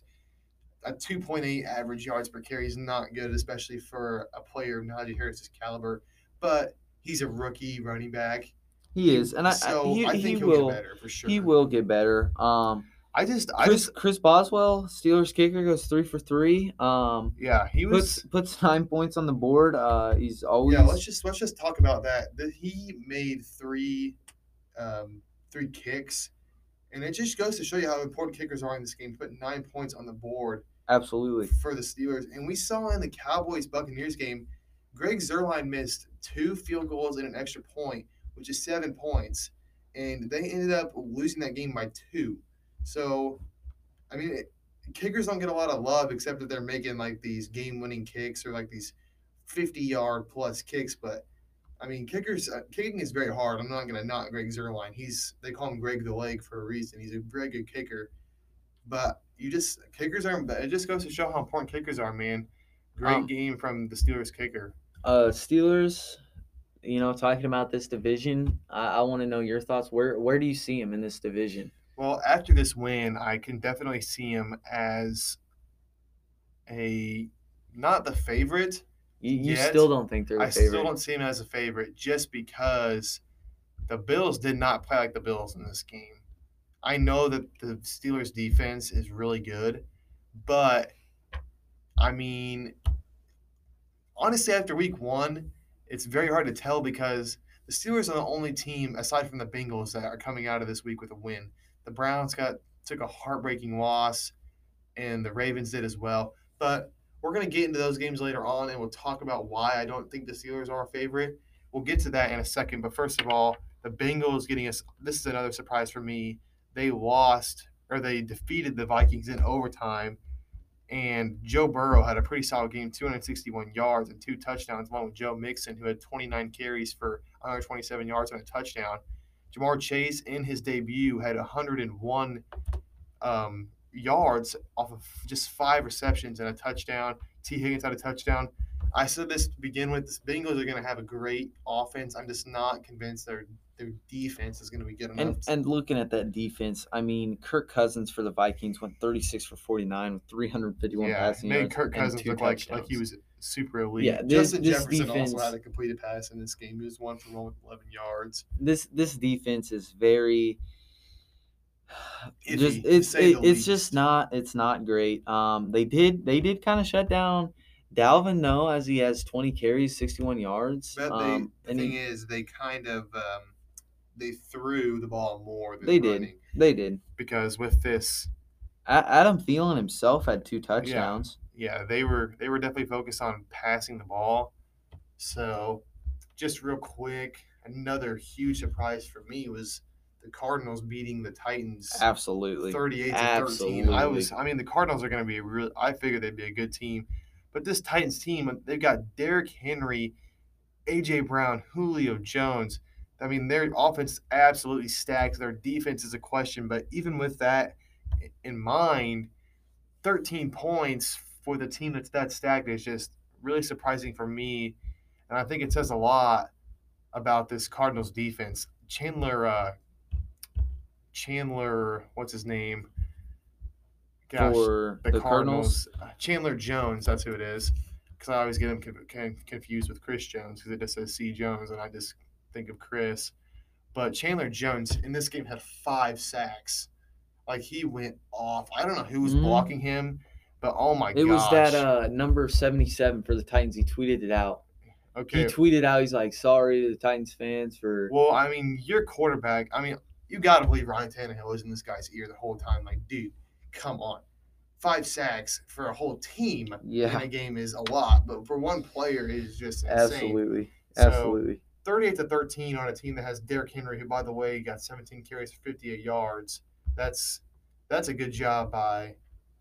A two point eight average yards per carry is not good, especially for a player of Najee Harris's caliber. But he's a rookie running back. He is, and I, so I, he, I think he he'll will get better for sure. He will get better. Um, I just, I Chris, just, Chris Boswell, Steelers kicker, goes three for three. Um, yeah, he was puts, puts nine points on the board. Uh, he's always yeah. Let's just let's just talk about that. That he made three, um, three kicks, and it just goes to show you how important kickers are in this game. Put nine points on the board. Absolutely for the Steelers, and we saw in the Cowboys Buccaneers game, Greg Zuerlein missed two field goals and an extra point, which is seven points, and they ended up losing that game by two. So, I mean, it, kickers don't get a lot of love except that they're making, like, these game-winning kicks or, like, these fifty-yard-plus kicks. But, I mean, kickers uh, kicking is very hard. I'm not going to knock Greg Zuerlein. He's They call him Greg the Leg for a reason. He's a very good kicker. But you just – kickers are – it just goes to show how important kickers are, man. Great um, game from the Steelers kicker. Uh, Steelers, you know, talking about this division, I, I want to know your thoughts. Where where do you see him in this division? Well, after this win, I can definitely see him as a not the favorite. You, you still don't think they're the I favorite? I still don't see him as a favorite just because the Bills did not play like the Bills in this game. I know that the Steelers defense is really good, but – I mean, honestly, after week one, it's very hard to tell because the Steelers are the only team, aside from the Bengals, that are coming out of this week with a win. The Browns got took a heartbreaking loss, and the Ravens did as well. But we're going to get into those games later on, and we'll talk about why I don't think the Steelers are a favorite. We'll get to that in a second. But first of all, the Bengals getting us – this is another surprise for me. They lost – or they defeated the Vikings in overtime, and Joe Burrow had a pretty solid game, two hundred sixty-one yards and two touchdowns, along with Joe Mixon, who had twenty-nine carries for one hundred twenty-seven yards and a touchdown. Jamar Chase, in his debut, had one hundred one um, yards off of just five receptions and a touchdown. T. Higgins had a touchdown. I said this to begin with. The Bengals are going to have a great offense. I'm just not convinced they're their defense is going to be good enough. And, and looking at that defense, I mean, Kirk Cousins for the Vikings went thirty-six for forty-nine with three hundred fifty-one yeah, passing made yards. Made Kirk Cousins look like, like he was super elite. Yeah, this, Justin this Jefferson defense, also had a completed pass in this game. He was one for one with eleven yards. This this defense is very just it's it, it's just not it's not great. Um, they did they did kind of shut down Dalvin Noe, as he has twenty carries, sixty-one yards. But they, um, the thing he, is, they kind of um, they threw the ball more than they running. did. They did. Because with this Adam Thielen himself had two touchdowns. Yeah, yeah, they were they were definitely focused on passing the ball. So, just real quick, another huge surprise for me was the Cardinals beating the Titans. Absolutely. thirty-eight to thirteen. I was I mean, the Cardinals are going to be really I figured they'd be a good team. But this Titans team, they've got Derrick Henry, A J. Brown, Julio Jones. I mean, their offense absolutely stacks. Their defense is a question. But even with that in mind, thirteen points for the team that's that stacked is just really surprising for me. And I think it says a lot about this Cardinals defense. Chandler, uh, Chandler, what's his name? Gosh, for the, the Cardinals. Cardinals. Chandler Jones, that's who it is. Because I always get him confused with Chris Jones because it just says C. Jones, and I just – think of Chris. But Chandler Jones in this game had five sacks. Like, he went off. I don't know who was mm. blocking him, but oh my god. It gosh. was that uh number seventy-seven for the Titans. He tweeted it out. Okay. He tweeted out, he's like, sorry to the Titans fans for Well, I mean, your quarterback, I mean, you gotta believe Ryan Tannehill was in this guy's ear the whole time. Like, dude, come on. Five sacks for a whole team yeah. in a game is a lot, but for one player it is just insane. Absolutely. Absolutely. So, thirty-eight to thirteen on a team that has Derrick Henry, who, by the way, got seventeen carries for fifty-eight yards. That's that's a good job by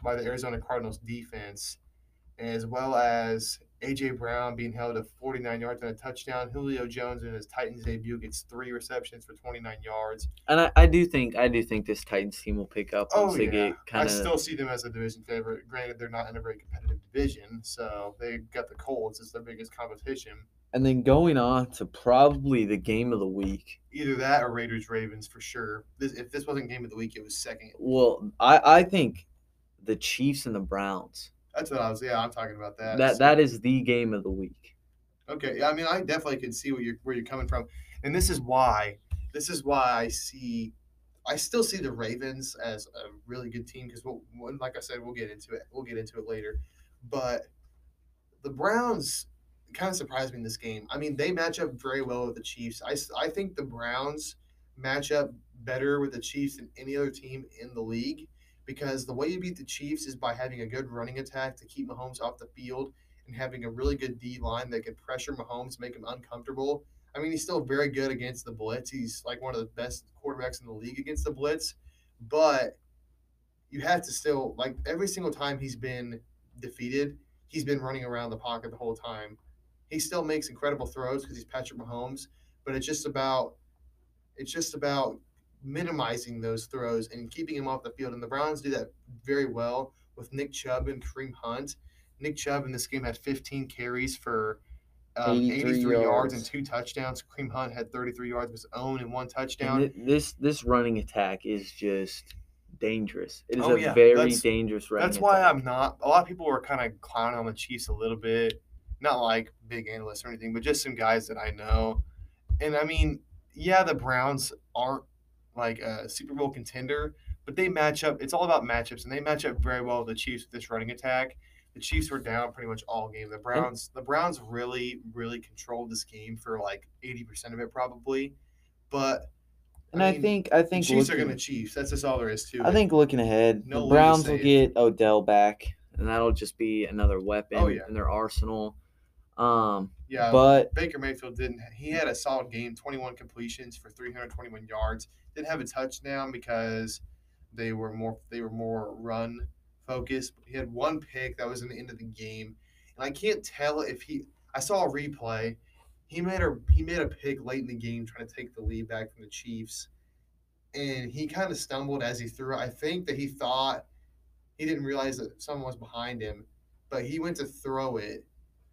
by the Arizona Cardinals defense, as well as A J. Brown being held to forty-nine yards and a touchdown. Julio Jones in his Titans debut gets three receptions for twenty-nine yards. And I, I do think I do think this Titans team will pick up once oh, yeah. they get kind of. I still see them as a division favorite. Granted, they're not in a very competitive division, so they got the Colts as their biggest competition. And then going on to probably the game of the week. Either that or Raiders-Ravens for sure. This, if this wasn't game of the week, it was second. Well, I, I think the Chiefs and the Browns. That's what I was – yeah, I'm talking about that. That so. That is the game of the week. Okay. Yeah, I mean, I definitely can see where you're, where you're coming from. And this is why. This is why I see – I still see the Ravens as a really good team because, we'll, like I said, we'll get into it. We'll get into it later. But the Browns – kind of surprised me in this game. I mean, they match up very well with the Chiefs. I, I think the Browns match up better with the Chiefs than any other team in the league because the way you beat the Chiefs is by having a good running attack to keep Mahomes off the field and having a really good D-line that can pressure Mahomes, make him uncomfortable. I mean, he's still very good against the blitz. He's like one of the best quarterbacks in the league against the blitz. But you have to still, like, every single time he's been defeated, he's been running around the pocket the whole time. He still makes incredible throws because he's Patrick Mahomes, but it's just about it's just about minimizing those throws and keeping him off the field. And the Browns do that very well with Nick Chubb and Kareem Hunt. Nick Chubb in this game had fifteen carries for um, eighty-three yards and two touchdowns. Kareem Hunt had thirty-three yards of his own and one touchdown. And this this running attack is just dangerous. It is oh, a yeah. very that's, dangerous running That's why attack. I'm not – a lot of people were kind of clowning on the Chiefs a little bit. Not like big analysts or anything, but just some guys that I know. And, I mean, yeah, the Browns aren't like a Super Bowl contender, but they match up. It's all about matchups, and they match up very well with the Chiefs with this running attack. The Chiefs were down pretty much all game. The Browns, the Browns really, really controlled this game for like eighty percent of it probably. But and I, I mean, think I think the Chiefs looking, are going to Chiefs. That's just all there is to it. I think looking ahead, no the Browns will get Odell back, and that'll just be another weapon oh, yeah. in their arsenal. Um, yeah, but Baker Mayfield didn't. He had a solid game, twenty-one completions for three hundred twenty-one yards. Didn't have a touchdown because they were more they were more run focused. He had one pick that was in the end of the game, and I can't tell if he. I saw a replay. He made a he made a pick late in the game trying to take the lead back from the Chiefs, and he kind of stumbled as he threw it. I think that he thought he didn't realize that someone was behind him, but he went to throw it.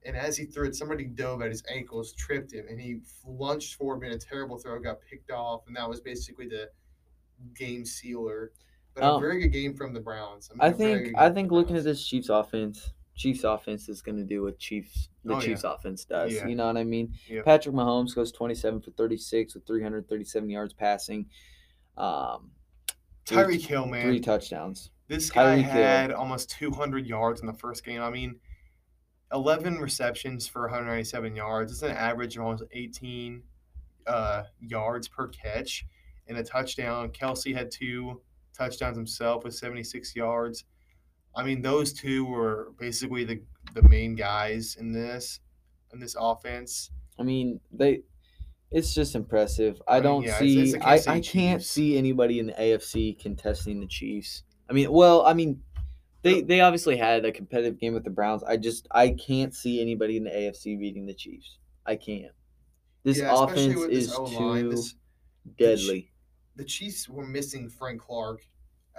And as he threw it, somebody dove at his ankles, tripped him, and he lunged forward, made a terrible throw, got picked off, and that was basically the game sealer. But um, a very good game from the Browns. I, mean, I think I think looking Browns. at this Chiefs offense, Chiefs offense is going to do what Chiefs the oh, Chiefs yeah. offense does. Yeah. You know what I mean? Yeah. Patrick Mahomes goes twenty-seven for thirty-six with three hundred thirty-seven yards passing. Um, Tyreek Hill, man. Three touchdowns. This guy Tyreek had Hill. almost two hundred yards in the first game. I mean – eleven receptions for one hundred ninety-seven yards. It's an average of almost eighteen uh, yards per catch and a touchdown. Kelsey had two touchdowns himself with seventy-six yards. I mean, those two were basically the the main guys in this in this offense. I mean, they it's just impressive. I, I mean, don't yeah, see it's, it's I, I can't see anybody in the A F C contesting the Chiefs. I mean, well, I mean They they obviously had a competitive game with the Browns. I just I can't see anybody in the A F C beating the Chiefs. I can't. This yeah, offense with this is O-line, too this, deadly. The, the Chiefs were missing Frank Clark.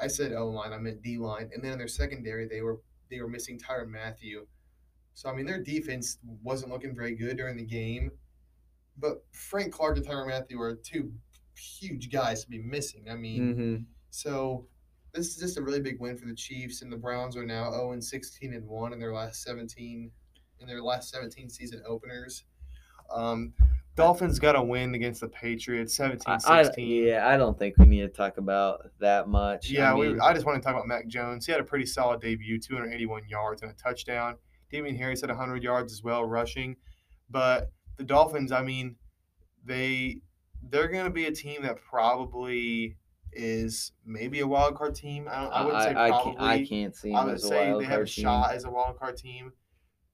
I said O line, I meant D line, and then in their secondary they were they were missing Tyrann Mathieu. So I mean their defense wasn't looking very good during the game, but Frank Clark and Tyrann Mathieu were two huge guys to be missing. I mean, mm-hmm. so. This is just a really big win for the Chiefs, and the Browns are now oh and sixteen and one in their last seventeen in their last seventeen season openers. Um, Dolphins got a win against the Patriots, seventeen sixteen. Yeah, I don't think we need to talk about that much. Yeah, I, mean, we, I just want to talk about Mac Jones. He had a pretty solid debut, two hundred eighty-one yards and a touchdown. Damian Harris had one hundred yards as well, rushing. But the Dolphins, I mean, they they're going to be a team that probably – is maybe a wild card team. I, don't, I wouldn't say I, probably. I can't, I can't see. I would as say a wild they have a team. shot as a wild card team.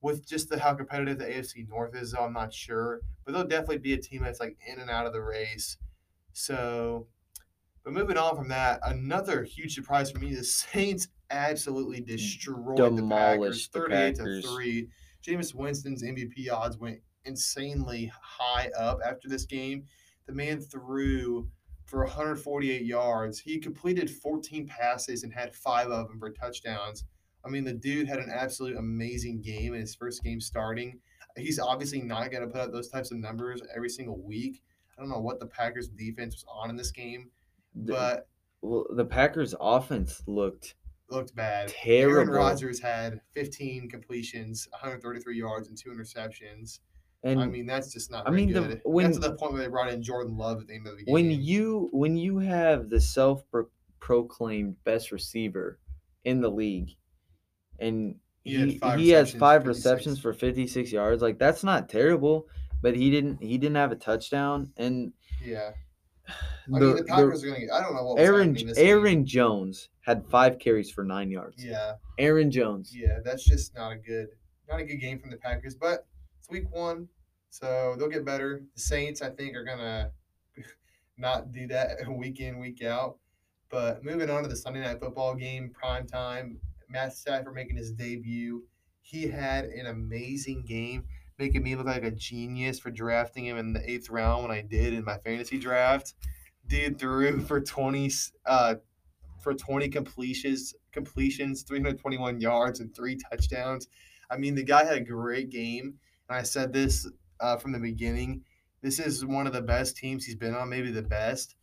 With just the how competitive the A F C North is, I'm not sure, but they'll definitely be a team that's like in and out of the race. So, but moving on from that, another huge surprise for me: the Saints absolutely destroyed Demolished the Packers, thirty-eight to three. Jameis Winston's M V P odds went insanely high up after this game. The man threw for one hundred forty-eight yards. He completed fourteen passes and had five of them for touchdowns. I mean, the dude had an absolute amazing game in his first game starting. He's obviously not going to put up those types of numbers every single week. I don't know what the Packers defense was on in this game, but well, the Packers offense looked looked bad. Terrible. Aaron Rodgers had fifteen completions, one hundred thirty-three yards, and two interceptions. And, I mean, that's just not I mean, good. The, when, that's to the point where they brought in Jordan Love at the end of the game. When you, when you have the self-proclaimed best receiver in the league and he, he, he has five receptions for fifty-six yards, like that's not terrible, but he didn't he didn't have a touchdown. And yeah. The, I mean, the Packers the, are going to – I don't know what was Aaron, this Aaron Jones had five carries for nine yards. Yeah. Aaron Jones. Yeah, that's just not a good not a good game from the Packers, but – week one, so they'll get better. The Saints, I think, are going to not do that week in, week out. But moving on to the Sunday Night Football game, prime time, Matt Stafford making his debut. He had an amazing game, making me look like a genius for drafting him in the eighth round when I did in my fantasy draft. Dude threw for twenty, uh, for twenty completions, completions, three hundred twenty-one yards, and three touchdowns. I mean, the guy had a great game. And I said this uh, from the beginning. This is one of the best teams he's been on, maybe the best.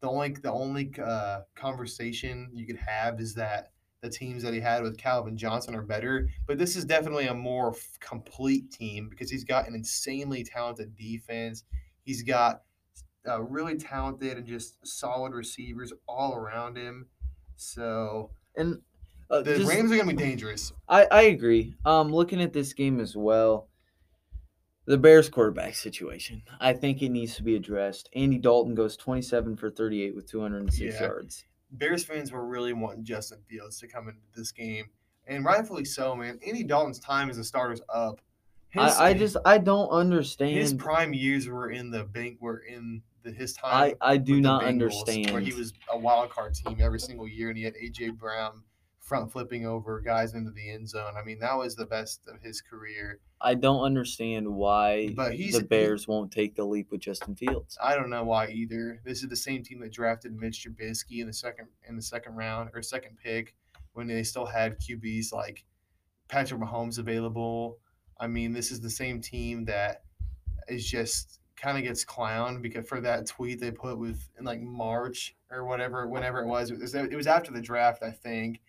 The only the only uh, conversation you could have is that the teams that he had with Calvin Johnson are better. But this is definitely a more f- complete team because he's got an insanely talented defense. He's got uh, really talented and just solid receivers all around him. So and Uh, the just, Rams are going to be dangerous. I, I agree. Um, looking at this game as well, the Bears quarterback situation, I think it needs to be addressed. Andy Dalton goes twenty-seven for thirty-eight with two hundred six yeah. yards. Bears fans were really wanting Justin Fields to come into this game, and rightfully so, man. Andy Dalton's time as a starter's up. His, I, I just I don't understand. His prime years were in the bank. Were in the, his time. I, I do not Bengals, understand where he was a wild card team every single year, and he had A J Brown front flipping over guys into the end zone. I mean, that was the best of his career. I don't understand why but he's, the Bears he, won't take the leap with Justin Fields. I don't know why either. This is the same team that drafted Mitch Trubisky in the second in the second round or second pick when they still had Q Bs like Patrick Mahomes available. I mean, this is the same team that is just kind of gets clowned because for that tweet they put with in like March or whatever, whenever it was. It was, it was after the draft, I think.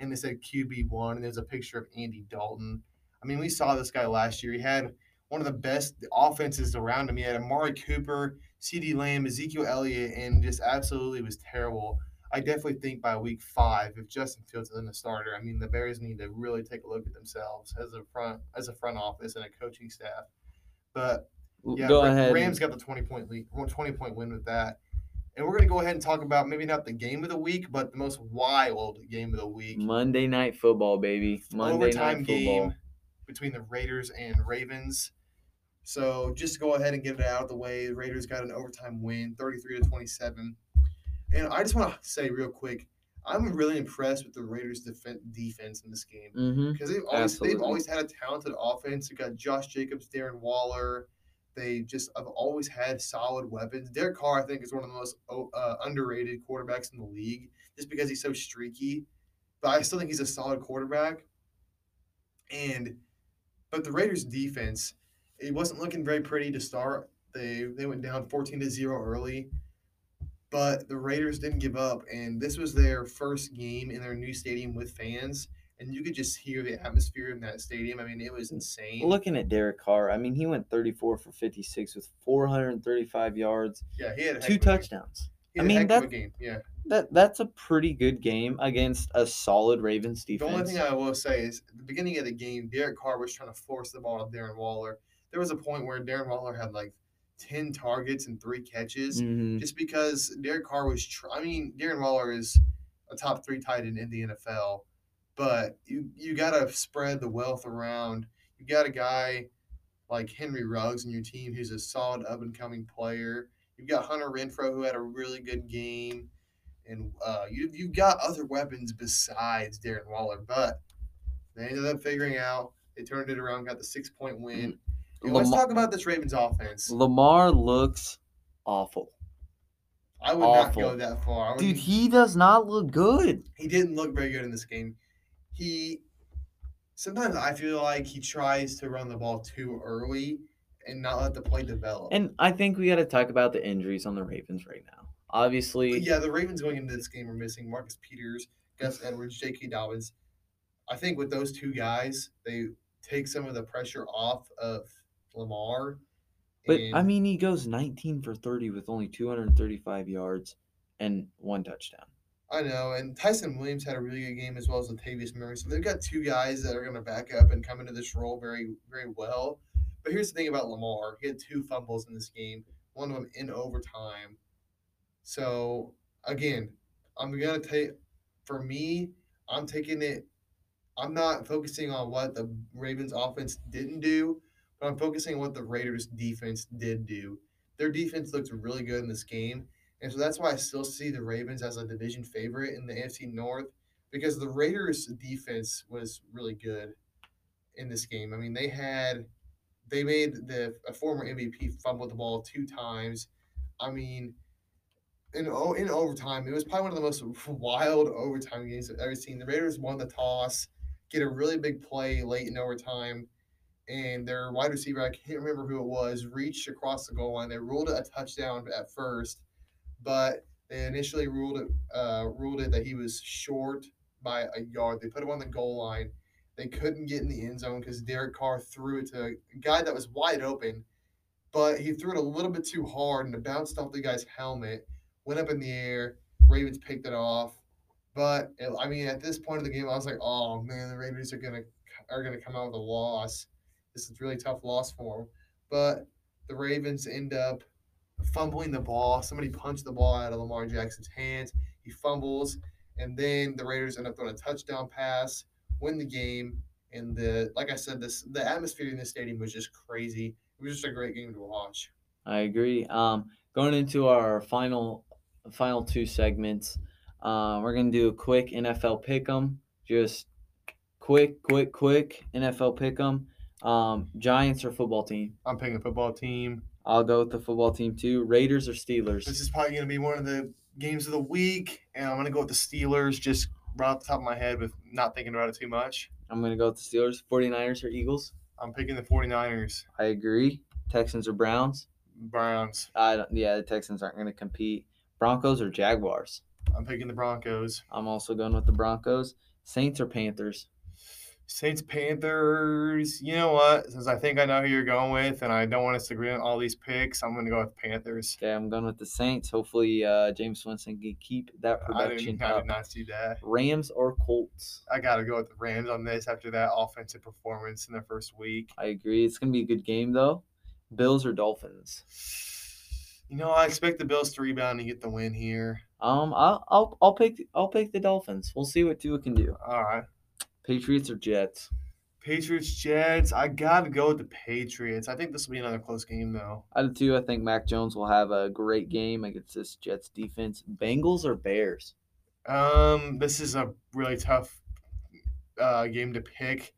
And they said Q B one, and there's a picture of Andy Dalton. I mean, we saw this guy last year. He had one of the best offenses around him. He had Amari Cooper, CeeDee Lamb, Ezekiel Elliott, and just absolutely was terrible. I definitely think by week five, if Justin Fields isn't a starter, I mean, the Bears need to really take a look at themselves as a front as a front office and a coaching staff. But, yeah, go ahead. Rams got the twenty-point lead, twenty-point win with that. And we're going to go ahead and talk about maybe not the game of the week, but the most wild game of the week. Monday Night Football, baby. Monday Overtime Night Football. Game between the Raiders and Ravens. So just go ahead and get it out of the way. The Raiders got an overtime win, thirty-three to twenty-seven. And I just want to say real quick, I'm really impressed with the Raiders' def- defense in this game. Because mm-hmm. they've, always, they've always had a talented offense. They've got Josh Jacobs, Darren Waller. They just have always had solid weapons. Derek Carr, I think, is one of the most uh, underrated quarterbacks in the league just because he's so streaky. But I still think he's a solid quarterback. And but the Raiders' defense, it wasn't looking very pretty to start. They they went down fourteen to zero early. But the Raiders didn't give up, and this was their first game in their new stadium with fans. And you could just hear the atmosphere in that stadium. I mean, it was insane. Looking at Derek Carr, I mean, he went thirty-four for fifty-six with four hundred thirty-five yards. Yeah, he had a two touchdowns. I mean, that game. Yeah, that that's a pretty good game against a solid Ravens defense. The only thing I will say is, at the beginning of the game, Derek Carr was trying to force the ball to Darren Waller. There was a point where Darren Waller had like ten targets and three catches, mm-hmm. just because Derek Carr was. Tr- I mean, Darren Waller is a top three tight end in the N F L. But you, you got to spread the wealth around. You got a guy like Henry Ruggs in your team who's a solid up-and-coming player. You've got Hunter Renfrow who had a really good game. And uh, you, you've got other weapons besides Darren Waller. But they ended up figuring out. They turned it around, got the six-point win. And Lamar, let's talk about this Ravens offense. Lamar looks awful. I would awful. not go that far. Dude, he does not look good. He didn't look very good in this game. He sometimes I feel like he tries to run the ball too early and not let the play develop. And I think we got to talk about the injuries on the Ravens right now. Obviously, but yeah, the Ravens going into this game are missing Marcus Peters, Gus Edwards, J K. Dobbins. I think with those two guys, they take some of the pressure off of Lamar. But I mean, he goes nineteen for thirty with only two hundred thirty-five yards and one touchdown. I know, and Tyson Williams had a really good game as well as Latavius Murray. So they've got two guys that are going to back up and come into this role very, very well. But here's the thing about Lamar. He had two fumbles in this game, one of them in overtime. So, again, I'm going to take – for me, I'm taking it – I'm not focusing on what the Ravens offense didn't do, but I'm focusing on what the Raiders defense did do. Their defense looked really good in this game. And so that's why I still see the Ravens as a division favorite in the A F C North because the Raiders' defense was really good in this game. I mean, they had – they made the a former M V P fumble the ball two times. I mean, in, in overtime, it was probably one of the most wild overtime games I've ever seen. The Raiders won the toss, get a really big play late in overtime, and their wide receiver, I can't remember who it was, reached across the goal line. They ruled it a touchdown at first. But they initially ruled it uh, ruled it that he was short by a yard. They put him on the goal line. They couldn't get in the end zone because Derek Carr threw it to a guy that was wide open, but he threw it a little bit too hard and it bounced off the guy's helmet, went up in the air. Ravens picked it off. But it, I mean, at this point of the game, I was like, "Oh man, the Raiders are gonna are gonna come out with a loss. This is a really tough loss for them." But the Ravens end up fumbling the ball. Somebody punched the ball out of Lamar Jackson's hands. He fumbles, and then the Raiders end up throwing a touchdown pass, win the game. And the like I said, this the atmosphere in the stadium was just crazy. It was just a great game to watch. I agree. Um, going into our final final two segments. Uh, we're going to do a quick N F L pick'em. Just quick, quick, quick N F L pick'em. Um, Giants or football team? I'm picking a football team. I'll go with the football team too. Raiders or Steelers? This is probably going to be one of the games of the week, and I'm going to go with the Steelers just right off the top of my head with not thinking about it too much. I'm going to go with the Steelers. forty-niners or Eagles? I'm picking the forty-niners. I agree. Texans or Browns? Browns. I don't, yeah, the Texans aren't going to compete. Broncos or Jaguars? I'm picking the Broncos. I'm also going with the Broncos. Saints or Panthers? Saints, Panthers. You know what? Since I think I know who you're going with, and I don't want us to agree on all these picks, I'm going to go with Panthers. Okay, I'm going with the Saints. Hopefully, uh, James Winston can keep that production I up. I did not see that. Rams or Colts? I got to go with the Rams on this after that offensive performance in their first week. I agree. It's going to be a good game, though. Bills or Dolphins? You know, I expect the Bills to rebound and get the win here. Um, I'll I'll I'll pick I'll pick the Dolphins. We'll see what Tua can do. All right. Patriots or Jets? Patriots, Jets. I gotta go with the Patriots. I think this will be another close game though. I do too. I think Mac Jones will have a great game against this Jets defense. Bengals or Bears? Um, this is a really tough uh, game to pick,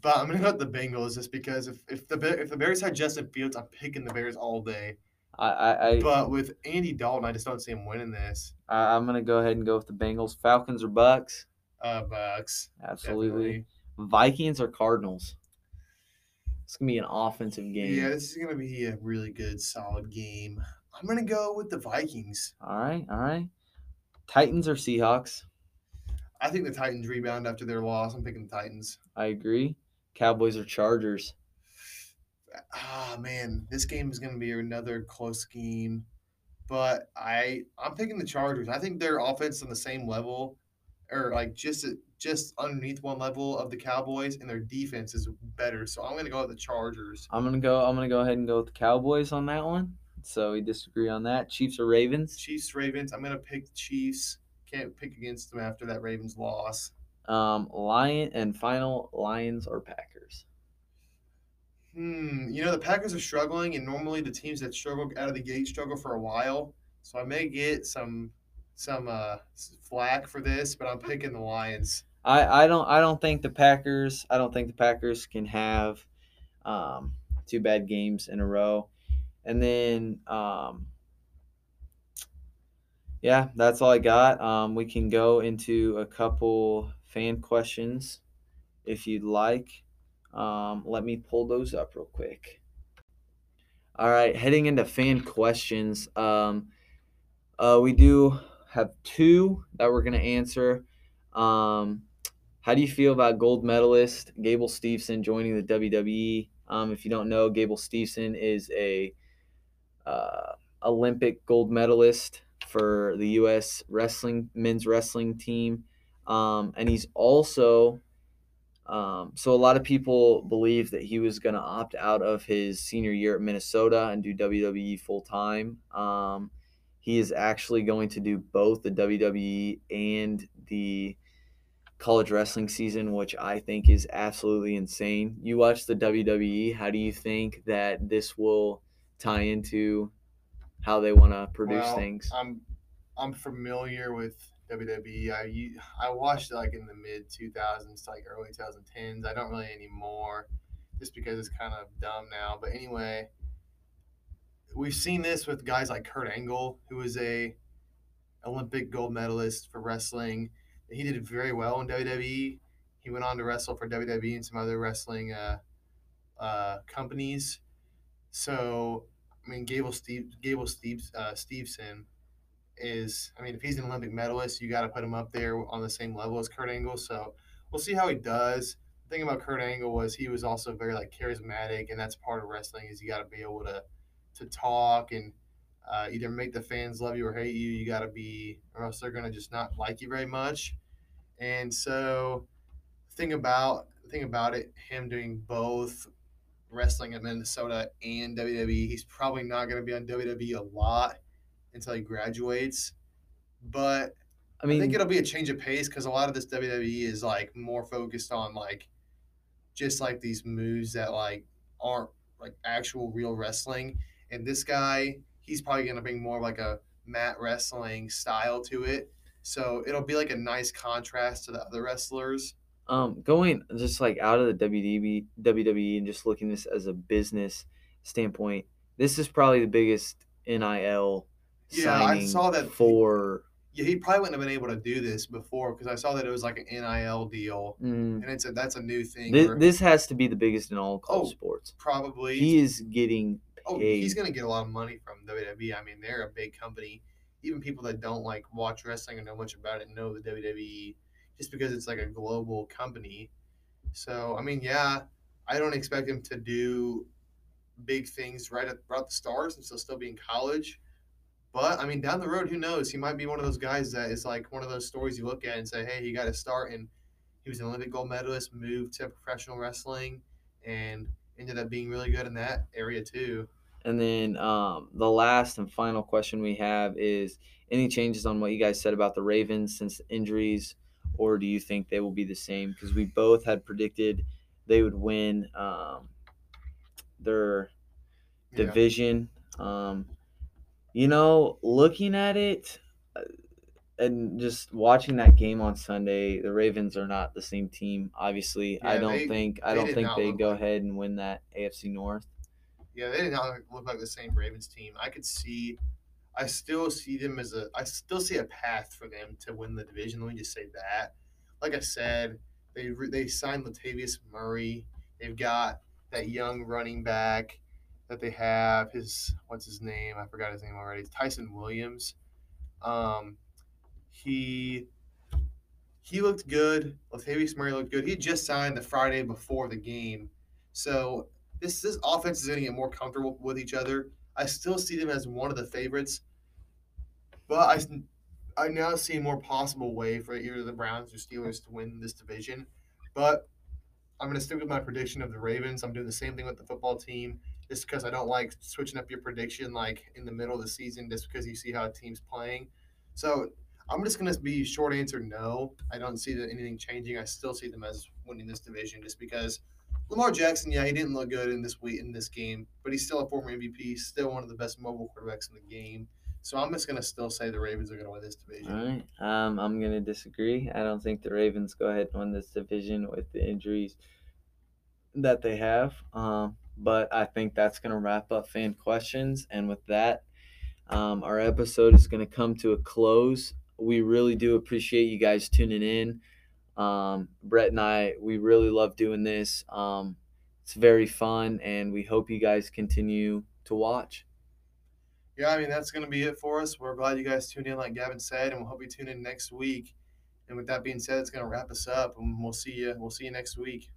but I'm gonna go with the Bengals just because if if the if the Bears had Justin Fields, I'm picking the Bears all day. I, I, but with Andy Dalton, I just don't see him winning this. I, I'm going to go ahead and go with the Bengals. Falcons or Bucks? Uh, Bucks. Absolutely. Definitely. Vikings or Cardinals? It's going to be an offensive game. Yeah, this is going to be a really good, solid game. I'm going to go with the Vikings. All right, all right. Titans or Seahawks? I think the Titans rebound after their loss. I'm picking the Titans. I agree. Cowboys or Chargers? Ah, man, this game is going to be another close game, but I, I'm picking the Chargers. I think their offense on the same level or like just just underneath one level of the Cowboys, and their defense is better. So I'm going to go with the Chargers. I'm going to go I'm going to go ahead and go with the Cowboys on that one. So we disagree on that. Chiefs or Ravens? Chiefs, Ravens. I'm going to pick the Chiefs. Can't pick against them after that Ravens loss. Um, Lion and final Lions or Packers? Hmm, you know, the Packers are struggling, and normally the teams that struggle out of the gate struggle for a while. So I may get some some uh, flack for this, but I'm picking the Lions. I, I don't I don't think the Packers I don't think the Packers can have um, two bad games in a row. And then um, yeah, that's all I got. Um, we can go into a couple fan questions if you'd like. Um, let me pull those up real quick. All right, heading into fan questions. Um, uh, we do have two that we're going to answer. Um, how do you feel about gold medalist Gable Steveson joining the W W E? Um, if you don't know, Gable Steveson is a uh, Olympic gold medalist for the U S wrestling men's wrestling team, um, and he's also Um, so a lot of people believe that he was going to opt out of his senior year at Minnesota and do W W E full-time. Um, he is actually going to do both the W W E and the college wrestling season, which I think is absolutely insane. You watch the W W E. How do you think that this will tie into how they want to produce well, things? I'm I'm familiar with W W E. I, I watched it like in the mid two thousands to like early twenty tens. I don't really anymore just because it's kind of dumb now. But anyway, we've seen this with guys like Kurt Angle, who is a Olympic gold medalist for wrestling. He did very well in W W E. He went on to wrestle for W W E and some other wrestling uh, uh, companies. So, I mean, Gable Steve, Gable Steve, uh, Steveson is, I mean, if he's an Olympic medalist, you got to put him up there on the same level as Kurt Angle. So we'll see how he does. The thing about Kurt Angle was he was also very like charismatic, and that's part of wrestling is you got to be able to to talk and Uh, either make the fans love you or hate you. You got to be, or else they're going to just not like you very much. And so think about think about it, him doing both wrestling in Minnesota and W W E. He's probably not going to be on W W E a lot until he graduates. But I mean, I think it'll be a change of pace because a lot of this W W E is, like, more focused on, like, just, like, these moves that, like, aren't, like, actual real wrestling. And this guy, he's probably going to bring more of, like, a mat wrestling style to it. So it'll be, like, a nice contrast to the other wrestlers. Um, going just, like, out of the W W E and just looking this as a business standpoint, this is probably the biggest N I L yeah, signing I saw that for – Yeah, he probably wouldn't have been able to do this before because I saw that it was like an N I L deal, mm. and it's a, that's a new thing. This, this has to be the biggest in all college oh, sports. Probably. He is getting paid. Oh, he's going to get a lot of money from W W E. I mean, they're a big company. Even people that don't like watch wrestling or know much about it know the W W E just because it's like a global company. So, I mean, yeah, I don't expect him to do big things right at, right at the stars and still still be in college. But, I mean, down the road, who knows? He might be one of those guys that is like one of those stories you look at and say, hey, he got a start, and he was an Olympic gold medalist, moved to professional wrestling, and ended up being really good in that area too. And then um, the last and final question we have is, any changes on what you guys said about the Ravens since the injuries, or do you think they will be the same? Because we both had predicted they would win um, their division. Yeah. Um You know, looking at it and just watching that game on Sunday, the Ravens are not the same team. Obviously, yeah, I don't they, think I don't think they go like ahead and win that A F C North. Yeah, they did not look like the same Ravens team. I could see, I still see them as a, I still see a path for them to win the division. Let me just say that. Like I said, they they signed Latavius Murray. They've got that young running back that they have, his what's his name? I forgot his name already. It's Tyson Williams. Um, he he looked good. Latavius Murray looked good. He just signed the Friday before the game, so this this offense is going to get more comfortable with each other. I still see them as one of the favorites, but I I now see a more possible way for either the Browns or Steelers to win this division. But I'm going to stick with my prediction of the Ravens. I'm doing the same thing with the football team. Just because I don't like switching up your prediction like in the middle of the season just because you see how a team's playing. So I'm just going to be short answer no. I don't see that anything changing. I still see them as winning this division just because Lamar Jackson, yeah, he didn't look good in this week in this game, but he's still a former M V P, still one of the best mobile quarterbacks in the game. So I'm just going to still say the Ravens are going to win this division. All right. Um, I'm going to disagree. I don't think the Ravens go ahead and win this division with the injuries that they have. Um, But I think that's going to wrap up fan questions. And with that, um, our episode is going to come to a close. We really do appreciate you guys tuning in. Um, Brett and I, we really love doing this. Um, it's very fun, and we hope you guys continue to watch. Yeah, I mean, that's going to be it for us. We're glad you guys tuned in, like Gavin said, and we'll hope you tune in next week. And with that being said, it's going to wrap us up, and we'll see you. We'll see you next week.